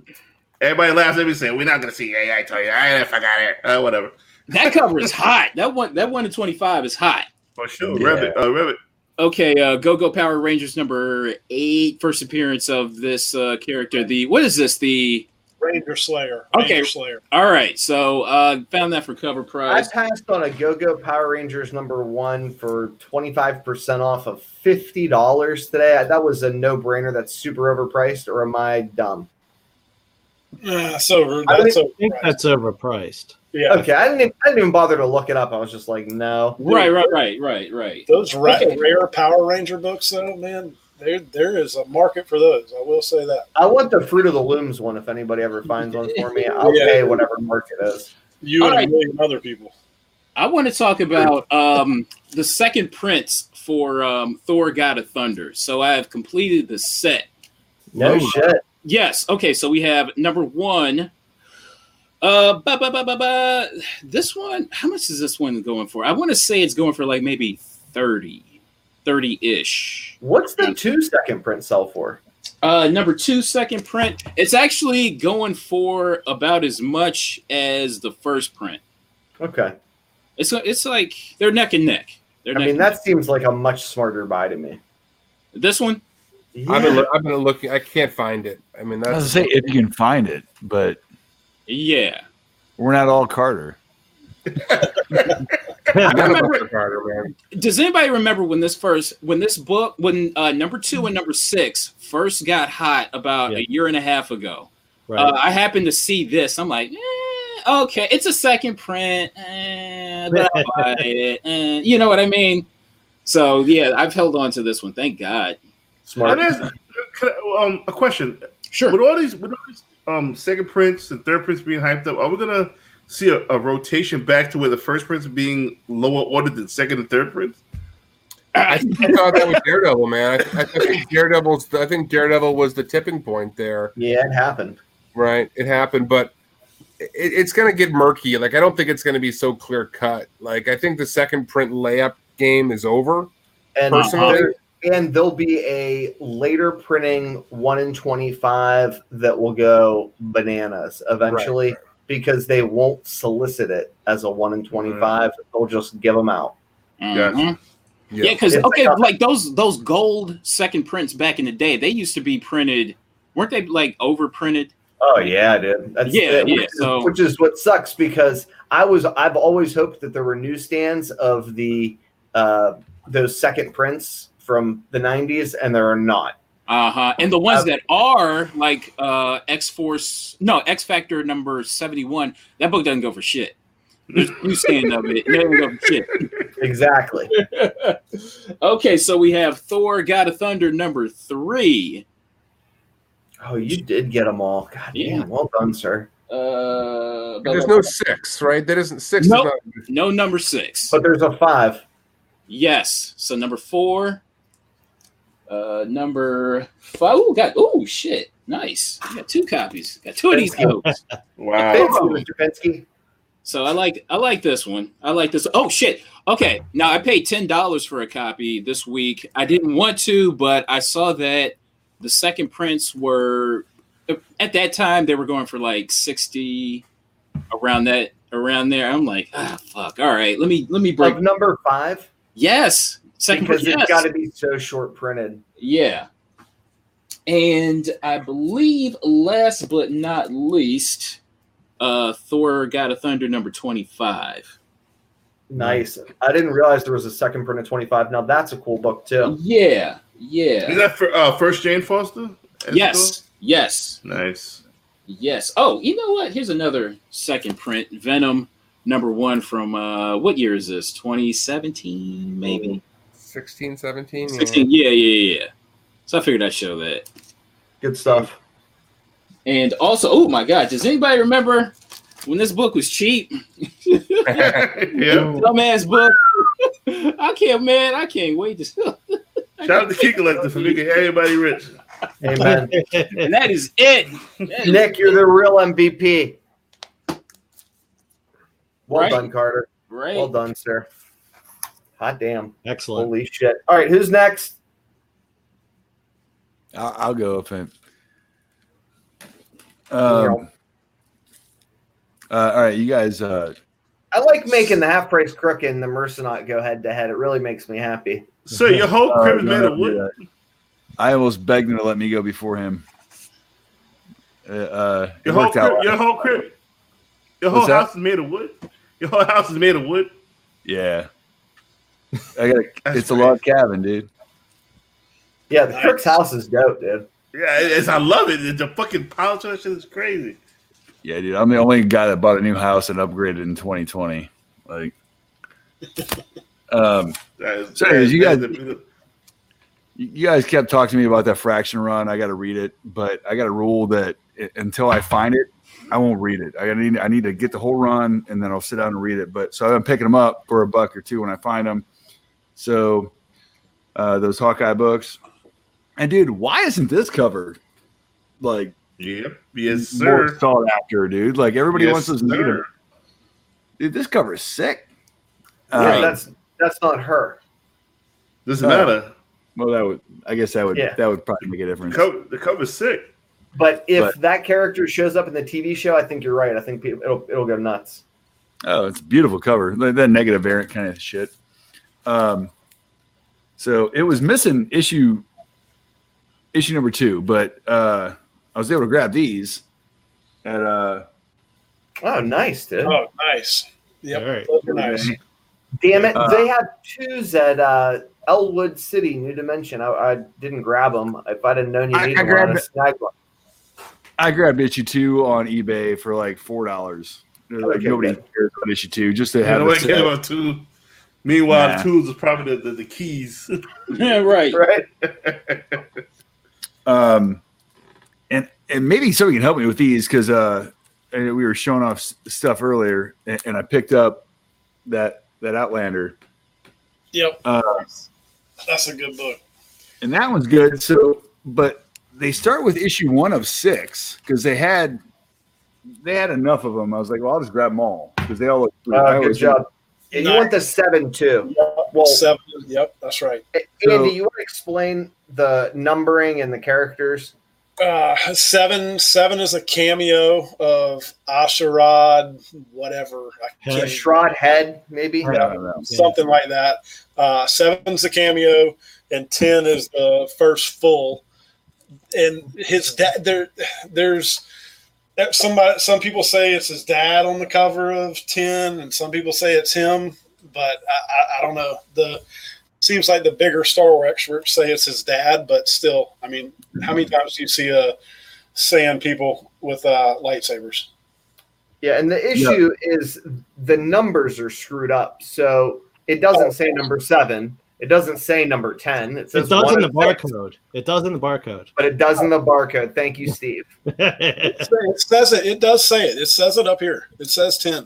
Everybody laughs at me saying, "We're not going to see AI twins." I forgot it. Whatever. That cover is hot. That one to 25 is hot. For sure. Yeah. Revit. Okay, Go-Go Power Rangers number 8, first appearance of this character. What is this? The Ranger Slayer. Ranger Slayer. All right. So found that for cover price. I passed on a Go-Go Power Rangers number 1 for 25% off of $50 today. That was a no-brainer. That's super overpriced, or am I dumb? I think that's overpriced. Yeah. Okay. I didn't even bother to look it up. I was just like, no. Right. Those rare Power Ranger books, though, man, there is a market for those. I will say that. I want the Fruit of the Looms one. If anybody ever finds one for me, I'll pay whatever market is. A million other people. I want to talk about the second prints for Thor: God of Thunder. So I have completed the set. No shit. Yes. Okay. So we have number 1. This one, how much is this one going for? I want to say it's going for like maybe 30-ish. What's the 2 second print sell for? Number 2 second print, it's actually going for about as much as the first print. Okay. It's like they're neck and neck. That seems like a much smarter buy to me. This one? Yeah. I've been looking. I can't find it. I was going to say if you can find it, but... Yeah, we're not all Carter. Does anybody remember when number 2 and number 6 first got hot about a year and a half ago? Right. I happened to see this. I'm like, okay, it's a second print, but I'll buy it. You know what I mean? So yeah, I've held on to this one. Thank God. Smart. A question. Sure. With all these second prints and third prints being hyped up, are we gonna see a rotation back to where the first prints are being lower ordered than second and third prints? I thought that was Daredevil, man. I think Daredevil was the tipping point there. Yeah, it happened. Right, it happened, but it's gonna get murky. Like, I don't think it's gonna be so clear cut. Like, I think the second print layup game is over. And personally. And there'll be a later printing 1 in 25 that will go bananas eventually because they won't solicit it as a 1 in 25. Mm-hmm. They'll just give them out. Mm-hmm. Yeah, because, like those gold second prints back in the day, they used to be printed. Weren't they, like, overprinted? Oh, yeah, dude. Which is what sucks because I've always hoped that there were newsstands of the those second prints from the 90s, and there are not. Uh-huh. And the ones that are, like X-Factor number 71, that book doesn't go for shit. There's a stand of it. It doesn't go for shit. Exactly. Okay, so we have Thor, God of Thunder number 3. Oh, you did get them all. God damn, well done, sir. There's no 6, right? That isn't 6. Nope. No number 6. But there's a 5. Yes. So number 4. Number 5. Oh, shit. Nice. I got 2 copies. Got 2 of these codes. Wow. Mr. Pensky. So I like this one. I like this. Oh, shit. Okay. Now, I paid $10 for a copy this week. I didn't want to, but I saw that the second prints were, at that time, they were going for like 60 around there. I'm like, fuck. All right. Let me break. Like number 5? Yes. Because it's got to be so short printed. Yeah. And I believe last but not least, Thor: God of Thunder number 25. Nice. I didn't realize there was a second print of 25. Now that's a cool book too. Yeah. Yeah. Is that for first Jane Foster? Yes. Yes. Nice. Yes. Oh, you know what? Here's another second print. Venom. Number 1 from, what year is this? 2017, maybe? 16, 17? 16, yeah. So I figured I'd show that. Good stuff. And also, oh my God, does anybody remember when this book was cheap? Dumbass book. I can't wait to sell. Shout out to Key Collector for making everybody rich. Amen. And that is it. Nick, you're the real MVP. Well done, Carter. Right. Well done, sir. Hot damn. Excellent. Holy shit. All right, who's next? I'll go up and all right, you guys. I like making the Half Price Crook and the Mercenot go head to head. It really makes me happy. So your whole crib is made of wood. I almost begged him to let me go before him. Your whole house is made of wood. Your whole house is made of wood. Yeah, it's crazy. A log cabin, dude. Yeah, the Crook's house is dope, dude. Yeah, I love it. The fucking pile truck shit is crazy. Yeah, dude, I'm the only guy that bought a new house and upgraded in 2020. Like, you guys kept talking to me about that Fraction Run. I got to read it, but I got a rule that until I find it, I won't read it. I need to get the whole run and then I'll sit down and read it. But so I'm picking them up for $1 or $2 when I find them. So those Hawkeye books. And dude, why isn't this covered? Like, yep, yes, sir. More sought after, dude. Like everybody wants this leader. Dude, this cover is sick. Yeah, that's not her. Doesn't matter. Well, that would probably make a difference. The cover's sick. But if that character shows up in the TV show, I think you're right. I think it'll go nuts. Oh, it's a beautiful cover. That negative variant kind of shit. So it was missing issue number 2, but I was able to grab these at oh, nice, dude. Oh, nice. Yep. All right. Nice. Damn it. They have 2s at Elwood City, New Dimension. I didn't grab them. If I'd have known you needed them, I'd have snagged one. I grabbed issue 2 on eBay for like $4. Like, nobody cares about issue 2. Just to have it. Care about 2. Meanwhile, 2s is probably the keys. Yeah, right. Right. And maybe somebody can help me with these because we were showing off stuff earlier, and I picked up that Outlander. Yep, that's a good book, and that one's good. So, but they start with issue 1 of 6 because they had enough of them. I was like, well, I'll just grab them all because they all look good. Good job. And you want the 7 too? Yep. Well, 7. Yep, that's right. Andy, you want to explain the numbering and the characters? 7 is a cameo of Asherad, whatever. Asherad Head, maybe? No, something like that. 7's a cameo, and 10 is the first full. And his dad, there's somebody. Some people say it's his dad on the cover of 10, and some people say it's him, but I don't know. Seems like the bigger Star Wars experts say it's his dad, but still, I mean, how many times do you see sand people with lightsabers? Yeah, and the issue is the numbers are screwed up. So it doesn't say number 7. It doesn't say number 10. It says it does in the barcode. It does in the barcode. But it does in the barcode. Thank you, Steve. It says it. It does say it. It says it up here. It says 10.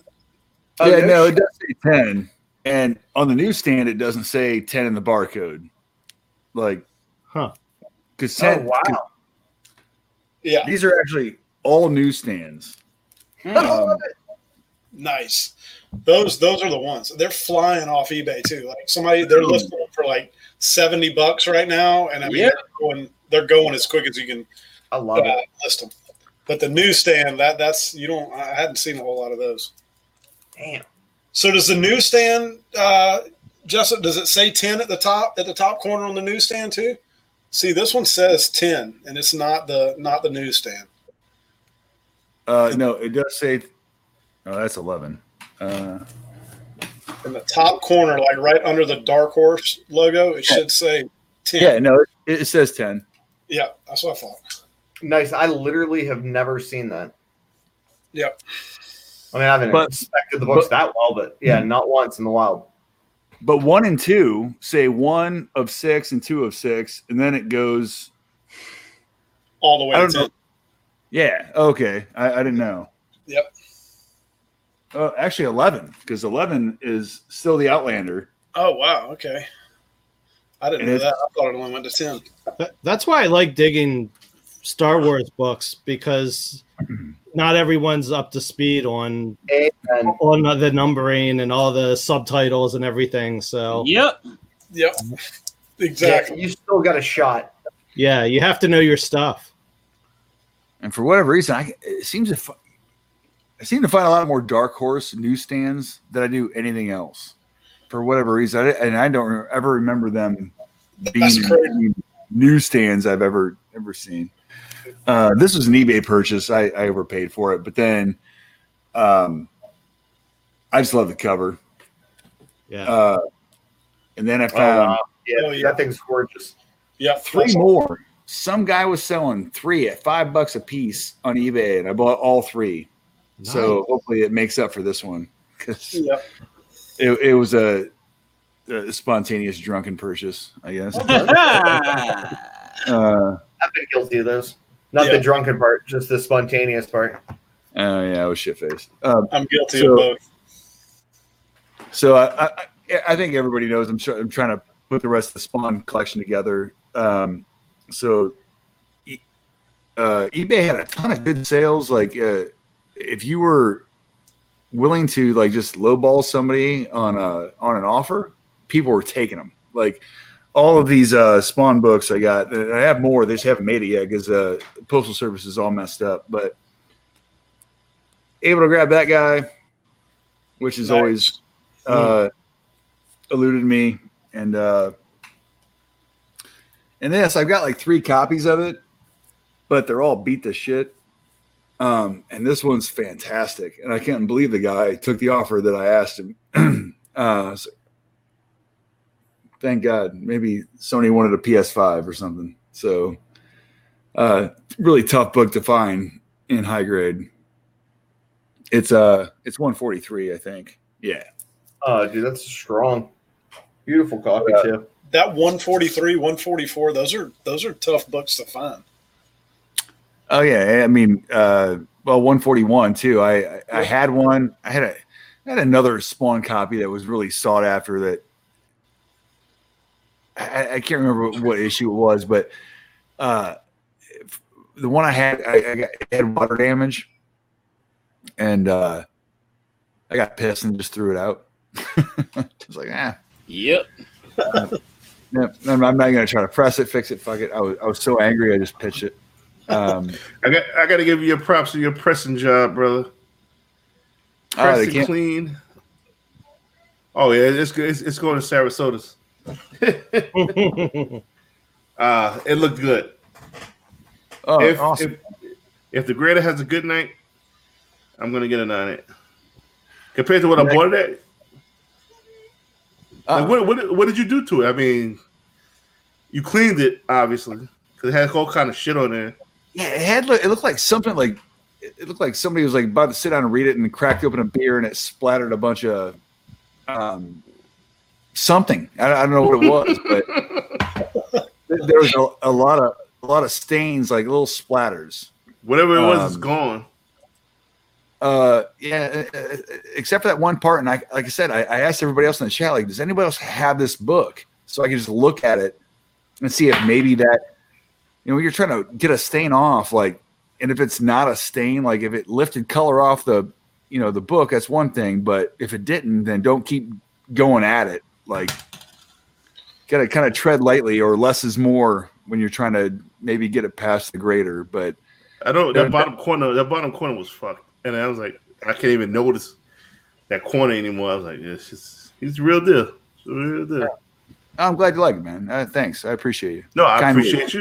Oh, yeah, no, it does say 10. And on the newsstand, it doesn't say 10 in the barcode. Like, huh? Because 10. Oh, wow. Yeah. These are actually all newsstands. Nice. Those are the ones. They're flying off eBay too. Like they're listed for like $70 right now, and I mean they're going as quick as you can. I love it. List them. But the newsstand I hadn't seen a whole lot of those. Damn. So does the newsstand, Justin? Does it say 10 at the top corner on the newsstand too? See, this one says 10, and it's not the newsstand. No, it does say. Oh, that's 11. In the top corner, like right under the Dark Horse logo, it should say 10. Yeah, no, it says 10. Yeah, that's what I thought. Nice. I literally have never seen that. Yep. I mean, I haven't inspected the books that well, but yeah, not once in the wild. But 1 and 2 say 1 of 6 and 2 of 6, and then it goes all the way to 10. Yeah. Okay. I didn't know. Yep. Actually 11, because 11 is still the Outlander. Oh, wow. Okay. I didn't know that. I thought it only went to 10. That's why I like digging Star Wars books, because not everyone's up to speed on the numbering and all the subtitles and everything. So Yep. Exactly. Yeah, you still got a shot. Yeah, you have to know your stuff. And for whatever reason, I seem to find a lot more Dark Horse newsstands than I do anything else. For whatever reason, I don't ever remember them being newsstands I've ever seen. This was an eBay purchase. I overpaid for it, but then I just love the cover. Yeah. And then I found that thing's gorgeous. Yeah, three more. Some guy was selling three at $5 a piece on eBay, and I bought all three. Nice. So hopefully it makes up for this one, because it was a spontaneous drunken purchase, I guess. I've been guilty of those. Not the drunken part, just the spontaneous part. Oh, yeah, I was shit-faced. I'm guilty of both. So I think everybody knows I'm trying to put the rest of the Spawn collection together. So eBay had a ton of good sales. Like if you were willing to like just lowball somebody on an offer, people were taking them. Like all of these Spawn books I got, and I have more. They just haven't made it yet because the postal service is all messed up. But able to grab that guy, which is always eluded me. And this, I've got like three copies of it, but they're all beat to shit. And this one's fantastic. And I can't believe the guy took the offer that I asked him. So thank God. Maybe Sony wanted a PS5 or something. So really tough book to find in high grade. It's 143, I think. Yeah. Oh, dude, that's strong. Beautiful copy, too. That 143, 144, those are tough books to find. Oh, yeah. I mean, 141, too. I had one. I had another Spawn copy that was really sought after that. I can't remember what issue it was, but the one I had, it had water damage. And I got pissed and just threw it out. I was like, Yep. I'm not going to try to press it, fix it, fuck it. I was so angry, I just pitched it. I got to give you your props for your pressing job, brother. Pressing clean. Oh yeah, it's good. It's going to Sarasota's. It looked good. Oh, awesome! If the grader has a good night, I'm going to get a 9. Compared to what I bought it at. Like what did you do to it? I mean, you cleaned it, obviously, because it had all kind of shit on there. Yeah, it looked like something like it looked like somebody was like about to sit down and read it and cracked open a beer and it splattered a bunch of something. I don't know what it was, but there was a lot of stains, like little splatters. Whatever it was, it's gone. Yeah, except for that one part. And like I said, I asked everybody else in the chat, like, does anybody else have this book? So I can just look at it and see if maybe that, you know, you're trying to get a stain off, like, and if it's not a stain, like if it lifted color off the, you know, the book, that's one thing. But if it didn't, then don't keep going at it. Like, got to kind of tread lightly, or less is more when you're trying to maybe get it past the grader. But I don't, that bottom corner was fucked. And I was like, I can't even notice that corner anymore. I was like, it's a real deal. It's a real deal. I'm glad you like it, man. Thanks. I appreciate you. No, I appreciate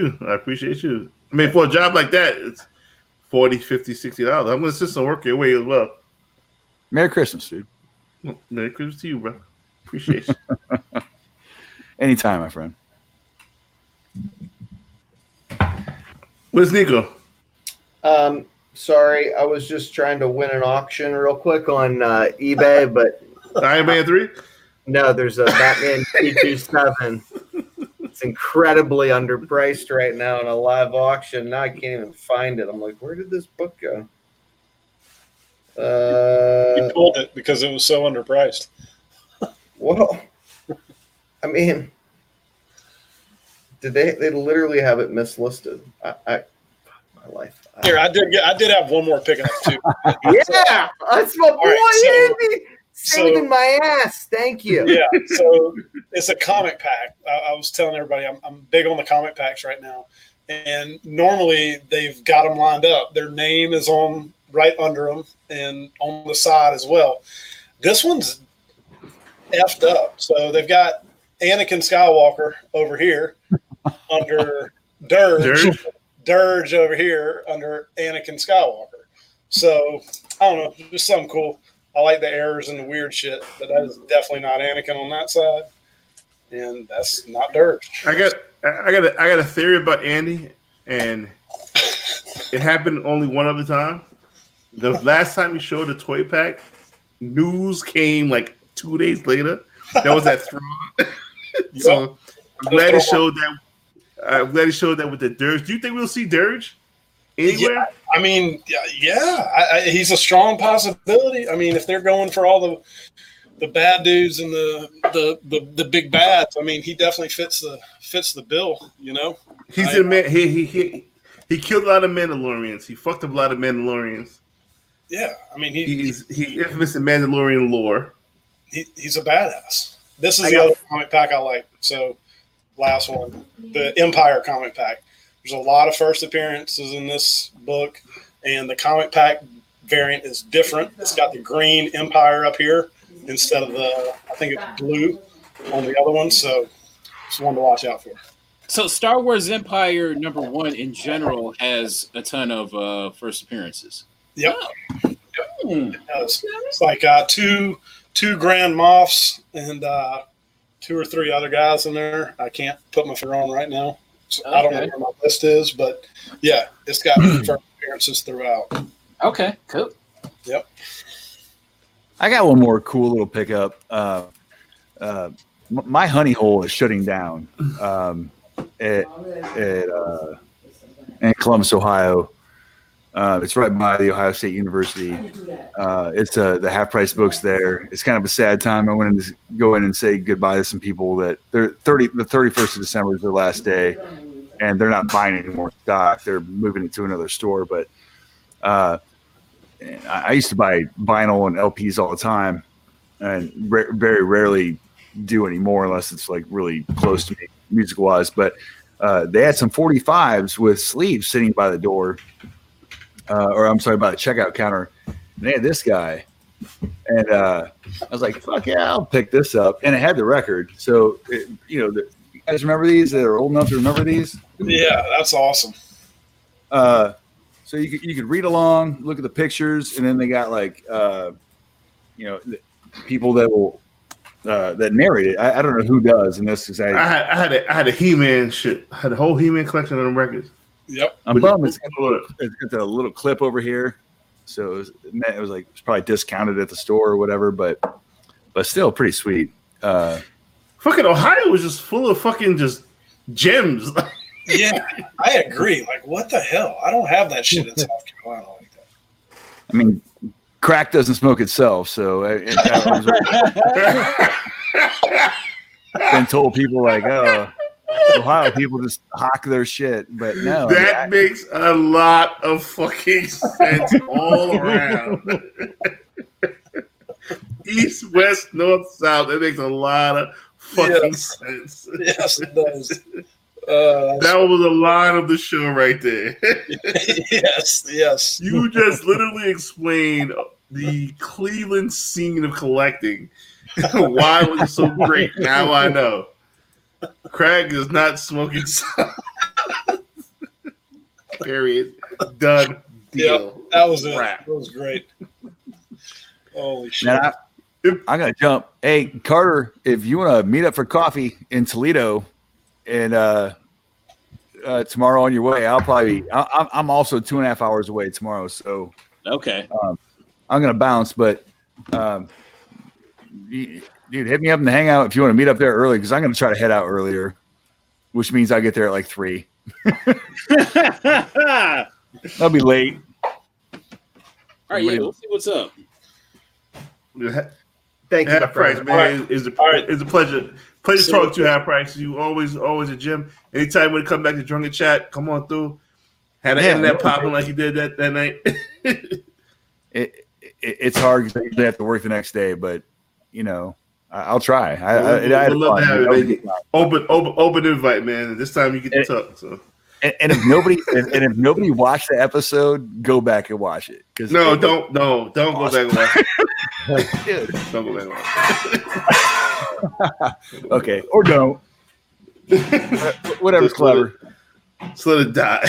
you. I mean, for a job like that, it's $40, $50, $60. I'm going to sit and work your way as well. Merry Christmas, dude. Well, Merry Christmas to you, bro. Appreciate you. Anytime, my friend. Where's Nico? Sorry, I was just trying to win an auction real quick on eBay, but Iron Man 3? No, there's a Batman 227 It's incredibly underpriced right now in a live auction. Now I can't even find it. I'm like, where did this book go? You pulled it because it was so underpriced. Well, I mean, did they literally have it mislisted? My life. Here, I did have one more pickup too. Yeah, that's my boy, Andy. Saving my ass. Thank you. Yeah. So it's a comic pack. I was telling everybody I'm big on the comic packs right now, and normally they've got them lined up. Their name is on right under them and on the side as well. This one's effed up. So they've got Anakin Skywalker over here under Dirge. Dirge over here under Anakin Skywalker. So I don't know, just something cool. I like the errors and the weird shit, but that is definitely not Anakin on that side, and that's not Dirge. I got a theory about Andy, and it happened only one other time. The last time we showed the toy pack, news came like 2 days later. That was that throw. So I'm glad it showed that. I'm glad he showed that with the Dirge. Do you think we'll see Dirge anywhere? Yeah, I mean, yeah. He's a strong possibility. I mean, if they're going for all the bad dudes and the big bads, I mean, he definitely fits the bill, you know? He's a man. He killed a lot of Mandalorians. He fucked up a lot of Mandalorians. Yeah, I mean, he's infamous in Mandalorian lore. He's a badass. This is the other comic pack I like, so... Last one, the Empire comic pack. There's a lot of first appearances in this book, and the comic pack variant is different. It's got the green Empire up here instead of the, I think it's blue on the other one. So it's one to watch out for. So Star Wars Empire #1 in general has a ton of first appearances. Yep. Oh. It does. It's like two Grand Moffs and two or three other guys in there. I can't put my finger on right now. So okay. I don't know where my list is, but yeah, it's got first appearances throughout. Okay, cool. Yep. I got one more cool little pickup. My honey hole is shutting down in Columbus, Ohio. It's right by the Ohio State University. It's the Half Price books there. It's kind of a sad time. I wanted to go in and say goodbye to some people that the 31st of December is their last day, and they're not buying any more stock. They're moving it to another store. But I used to buy vinyl and LPs all the time, and very rarely do anymore unless it's like really close to me music-wise. But they had some 45s with sleeves sitting by the door. By the checkout counter. And they had this guy. And I was like, fuck yeah, I'll pick this up. And it had the record. So, you guys remember these? They're old enough to remember these? Yeah, that's awesome. So you could read along, look at the pictures, and then they got like, people that will that narrate it. I don't know who does in this exact. I had a He-Man shit. I had a whole He-Man collection of them records. Yep. I'm bummed it's got a little clip over here. So it was probably discounted at the store or whatever, but still pretty sweet. Fucking Ohio was just full of fucking just gems. Yeah, I agree. Like, what the hell? I don't have that shit in South Carolina like that. I mean, crack doesn't smoke itself, so been told people like, oh, Ohio people just hawk their shit, but no. That makes a lot of fucking sense all around. East, west, north, south. It makes a lot of fucking sense. Yes, it does. That was the line of the show right there. Yes. You just literally explained the Cleveland scene of collecting. Why was it so great? Now I know. Craig is not smoking. Period. Done. Deal. Yeah, that was it. That was great. Holy shit. Now, I'm going to jump. Hey, Carter, if you want to meet up for coffee in Toledo and tomorrow on your way, I'm also 2.5 hours away tomorrow. So, okay. I'm going to bounce, but dude, hit me up in the hangout if you want to meet up there early because I'm going to try to head out earlier. which means I get there at like 3. I'll be late. All right, yeah, let's see what's up. Thank you, Half Price, man. It's a pleasure. Pleasure to talk to you, Half Price. You always a gem. Anytime we come back to Drunken Chat, come on through. Had an internet popping like you did that night. It's hard because I usually have to work the next day, but you know, I'll try. I love to have it. Open invite, man. This time you get to talk. So. And if nobody watched the episode, go back and watch it. Don't awesome. Go back and watch it. Don't go back and watch it. Okay, or don't. Whatever's clever. Just let it die.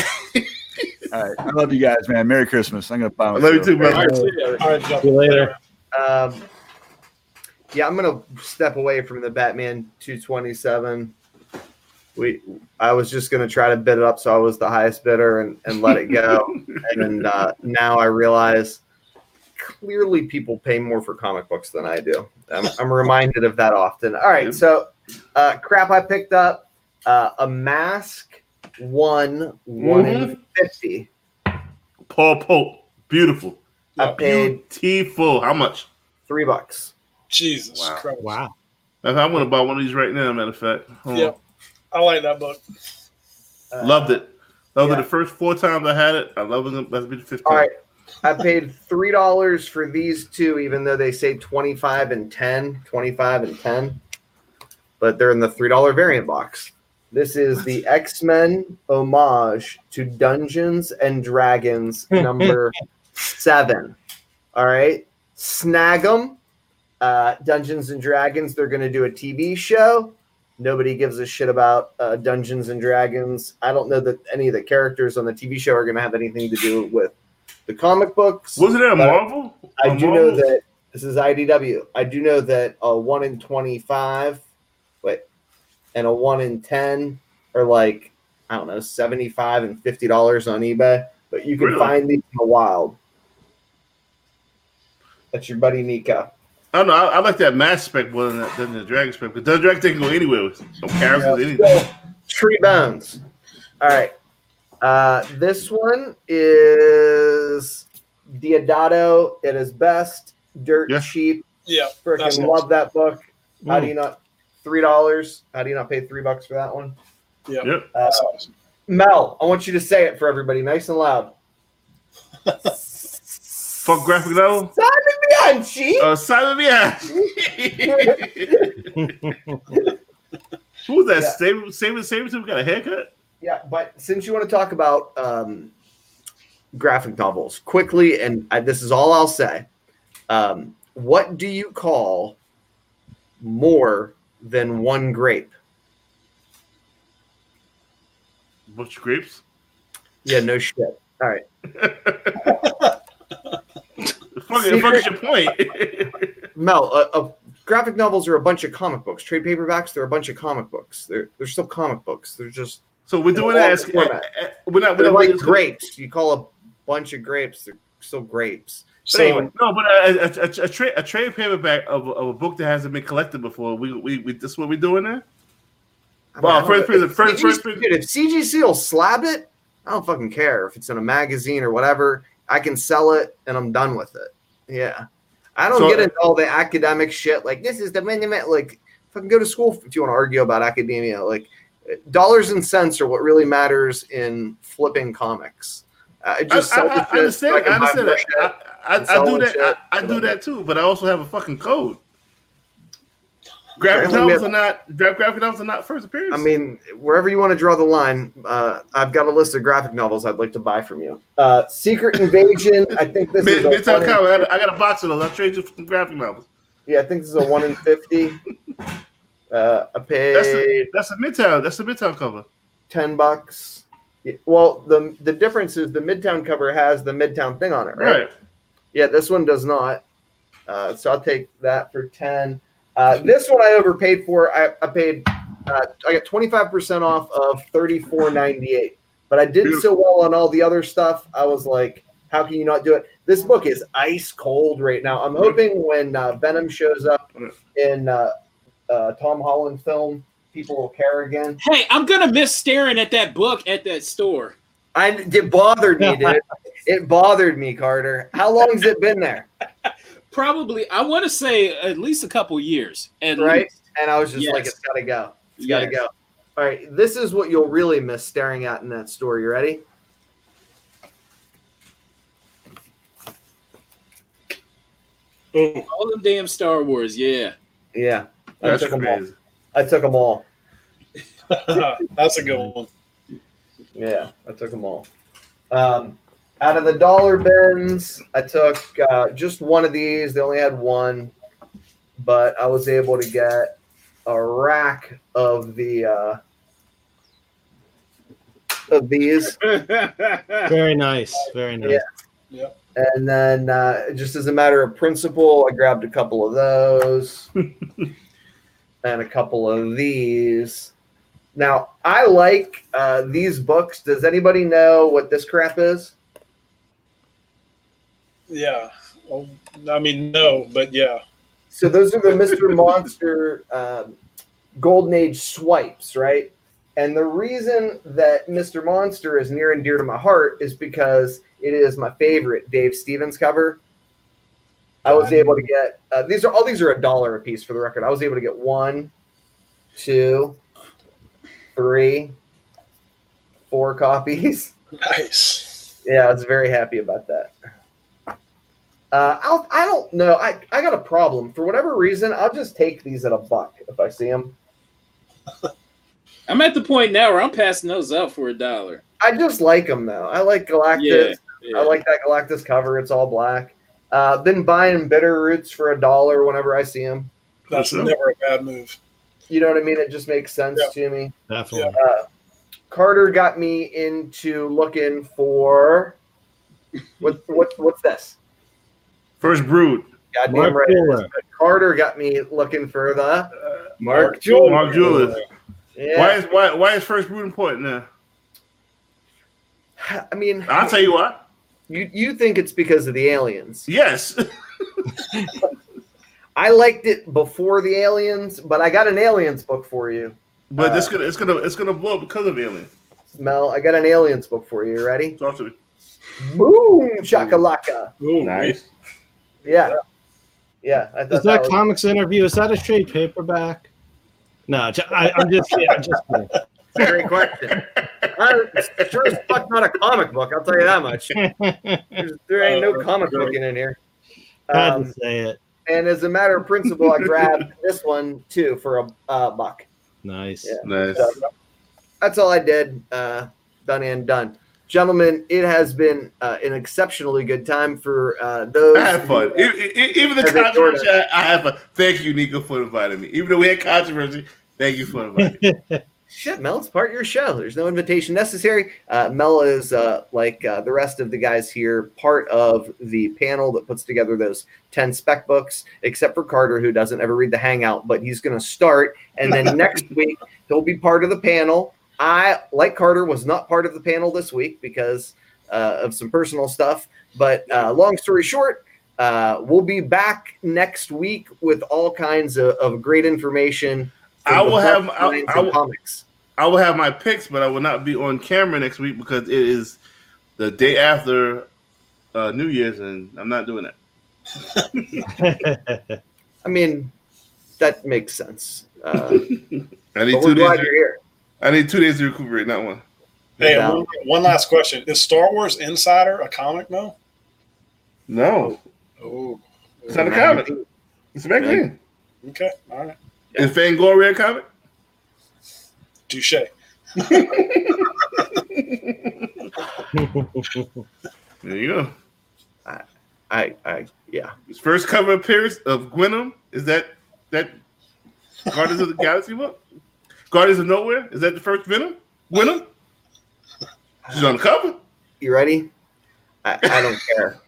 All right, I love you guys, man. Merry Christmas. I'm gonna find. I love you too, brother. All right, see you later. Yeah, I'm gonna step away from the Batman 227. I was just going to try to bid it up so I was the highest bidder and let it go. And now I realize clearly people pay more for comic books than I do. I'm reminded of that often. All right, so crap I picked up. A mask, one in 50. Paul Pope, beautiful. I paid beautiful. How much? $3. Jesus Christ. Wow. I want to buy one of these right now, matter of fact. Hold on. I like that book. Loved it. Loved it the first 4 times I had it. I loved it. That's been 15. All right. I paid $3 for these 2, even though they say 25 and 10, 25 and 10. But they're in the $3 variant box. This is the X-Men homage to Dungeons and Dragons number 7. All right. Snag them. Dungeons and Dragons, they're going to do a TV show. Nobody gives a shit about Dungeons and Dragons. I don't know that any of the characters on the TV show are going to have anything to do with the comic books. Wasn't it a Marvel? I do know that this is IDW. I do know that a 1 in 25 and a 1 in 10 are like, I don't know, $75 and $50 on eBay. But you can find these in the wild. That's your buddy Nico. I don't know. I like that mass spec more than the dragon spec, but the dragon thing can go anywhere with no characters, anything. Tree bones. All right. This one is Deodato at his best. Dirt cheap. Yeah. Freaking love that book. How do you not $3? How do you not pay $3 for that one? Yeah. Yep. Awesome. Mel, I want you to say it for everybody, nice and loud. Fuck graphic novel. Simon Bianchi. Simon Bianchi. Who was that? Yeah. Same got a haircut. Yeah, but since you want to talk about graphic novels quickly, and this is all I'll say. What do you call more than one grape? Bunch of grapes? Yeah, no shit. All right. Fuck your point. Mel, graphic novels are a bunch of comic books. Trade paperbacks, they're a bunch of comic books. They're still comic books. They're just so we're doing that. We're not like grapes. You call a bunch of grapes, they're still grapes. So, but anyway. No, but a trade paperback of a book that hasn't been collected before. We this is what we're doing there. Wow, first, if CGC will slab it, I don't fucking care if it's in a magazine or whatever. I can sell it, and I'm done with it. Yeah. I don't get into all the academic shit. Like, this is the minimum. Like, fucking go to school if you want to argue about academia. Like, dollars and cents are what really matters in flipping comics. I understand. I understand that. I do that. I do that, too, but I also have a fucking code. Graphic novels are not first appearance. I mean, wherever you want to draw the line, I've got a list of graphic novels I'd like to buy from you. Secret Invasion, I think this is a funny... I got a box of those. I'll trade you for some graphic novels. Yeah, I think this is a 1 in 50. I paid... That's the Midtown cover. $10. Well, the difference is the Midtown cover has the Midtown thing on it, right? Yeah, this one does not. So I'll take that for 10. This one I overpaid for. I got 25% off of $34.98, but I did so well on all the other stuff. I was like, how can you not do it? This book is ice cold right now. I'm hoping when Venom shows up in Tom Holland film people will care again. Hey, I'm going to miss staring at that book at that store. It bothered me, dude. It bothered me, Carter. How long has it been there? Probably, I want to say at least a couple years. At least. And I was just like, it's got to go. It's got to go. All right, this is what you'll really miss staring at in that store. You ready? Boom. All them damn Star Wars, yeah. I took them all. That's a good one. Yeah, I took them all. Out of the dollar bins, I took just one of these. They only had one, but I was able to get a rack of the of these. Very nice. Very nice. Yeah. Yep. And then just as a matter of principle, I grabbed a couple of those and a couple of these. Now, I like these books. Does anybody know what this crap is? Yeah. Well, I mean, no, but yeah. So those are the Mr. Monster Golden Age swipes, right? And the reason that Mr. Monster is near and dear to my heart is because it is my favorite Dave Stevens cover. I was able to get these are $1 a piece for the record. I was able to get 1, 2, 3, 4 copies. Nice. Yeah, I was very happy about that. I don't know. I got a problem. For whatever reason, I'll just take these at $1 if I see them. I'm at the point now where I'm passing those out for $1. I just like them, though. I like Galactus. Yeah. I like that Galactus cover. It's all black. Been buying bitter roots for $1 whenever I see them. That's never a bad move. You know what I mean? It just makes sense to me. Definitely. Carter got me into looking for what's this? First Brood. Goddamn right. Carter got me looking for the Mark Julius. Mark Julius. Yeah. Why is First Brood important now? I mean, I'll tell you what. You think it's because of the aliens? Yes. I liked it before the aliens, but I got an aliens book for you. But it's gonna blow up because of aliens. Mel, I got an aliens book for you. Ready? Talk to me. Boom shakalaka. Boom. Nice. Yeah. I thought that comics interview? Is that a straight paperback? No, I'm just kidding. Great question. Sure as fuck not a comic book, I'll tell you that much. There ain't no comic book in here. Had to say it. And as a matter of principle, I grabbed this one too for $1. Nice, yeah. Nice. So, that's all I did. Done and done, gentlemen. It has been an exceptionally good time for those. I had fun. Even the controversy, I had fun. Thank you, Nico, for inviting me. Even though we had controversy, thank you for inviting me. Shit, Mel, it's part of your show. There's no invitation necessary. Mel is, like the rest of the guys here, part of the panel that puts together those 10 spec books, except for Carter, who doesn't ever read the Hangout, but he's going to start. And then next week, he'll be part of the panel. I, like Carter, was not part of the panel this week because of some personal stuff. But long story short, we'll be back next week with all kinds of great information. I will have my picks, but I will not be on camera next week because it is the day after New Year's, and I'm not doing that. I mean, that makes sense. I need 2 days to recuperate, not one. Hey, one last question: is Star Wars Insider a comic now? No. Oh, it's not a comic. It's a magazine. Okay, all right. Yeah. Is Fangoria a comic? Touche. There you go. Yeah. His first cover appearance of Gwynnum, is that Guardians of the Galaxy book? Guardians of Nowhere? Is that the first Venom? Gwynnum? She's on the cover. You ready? I don't care.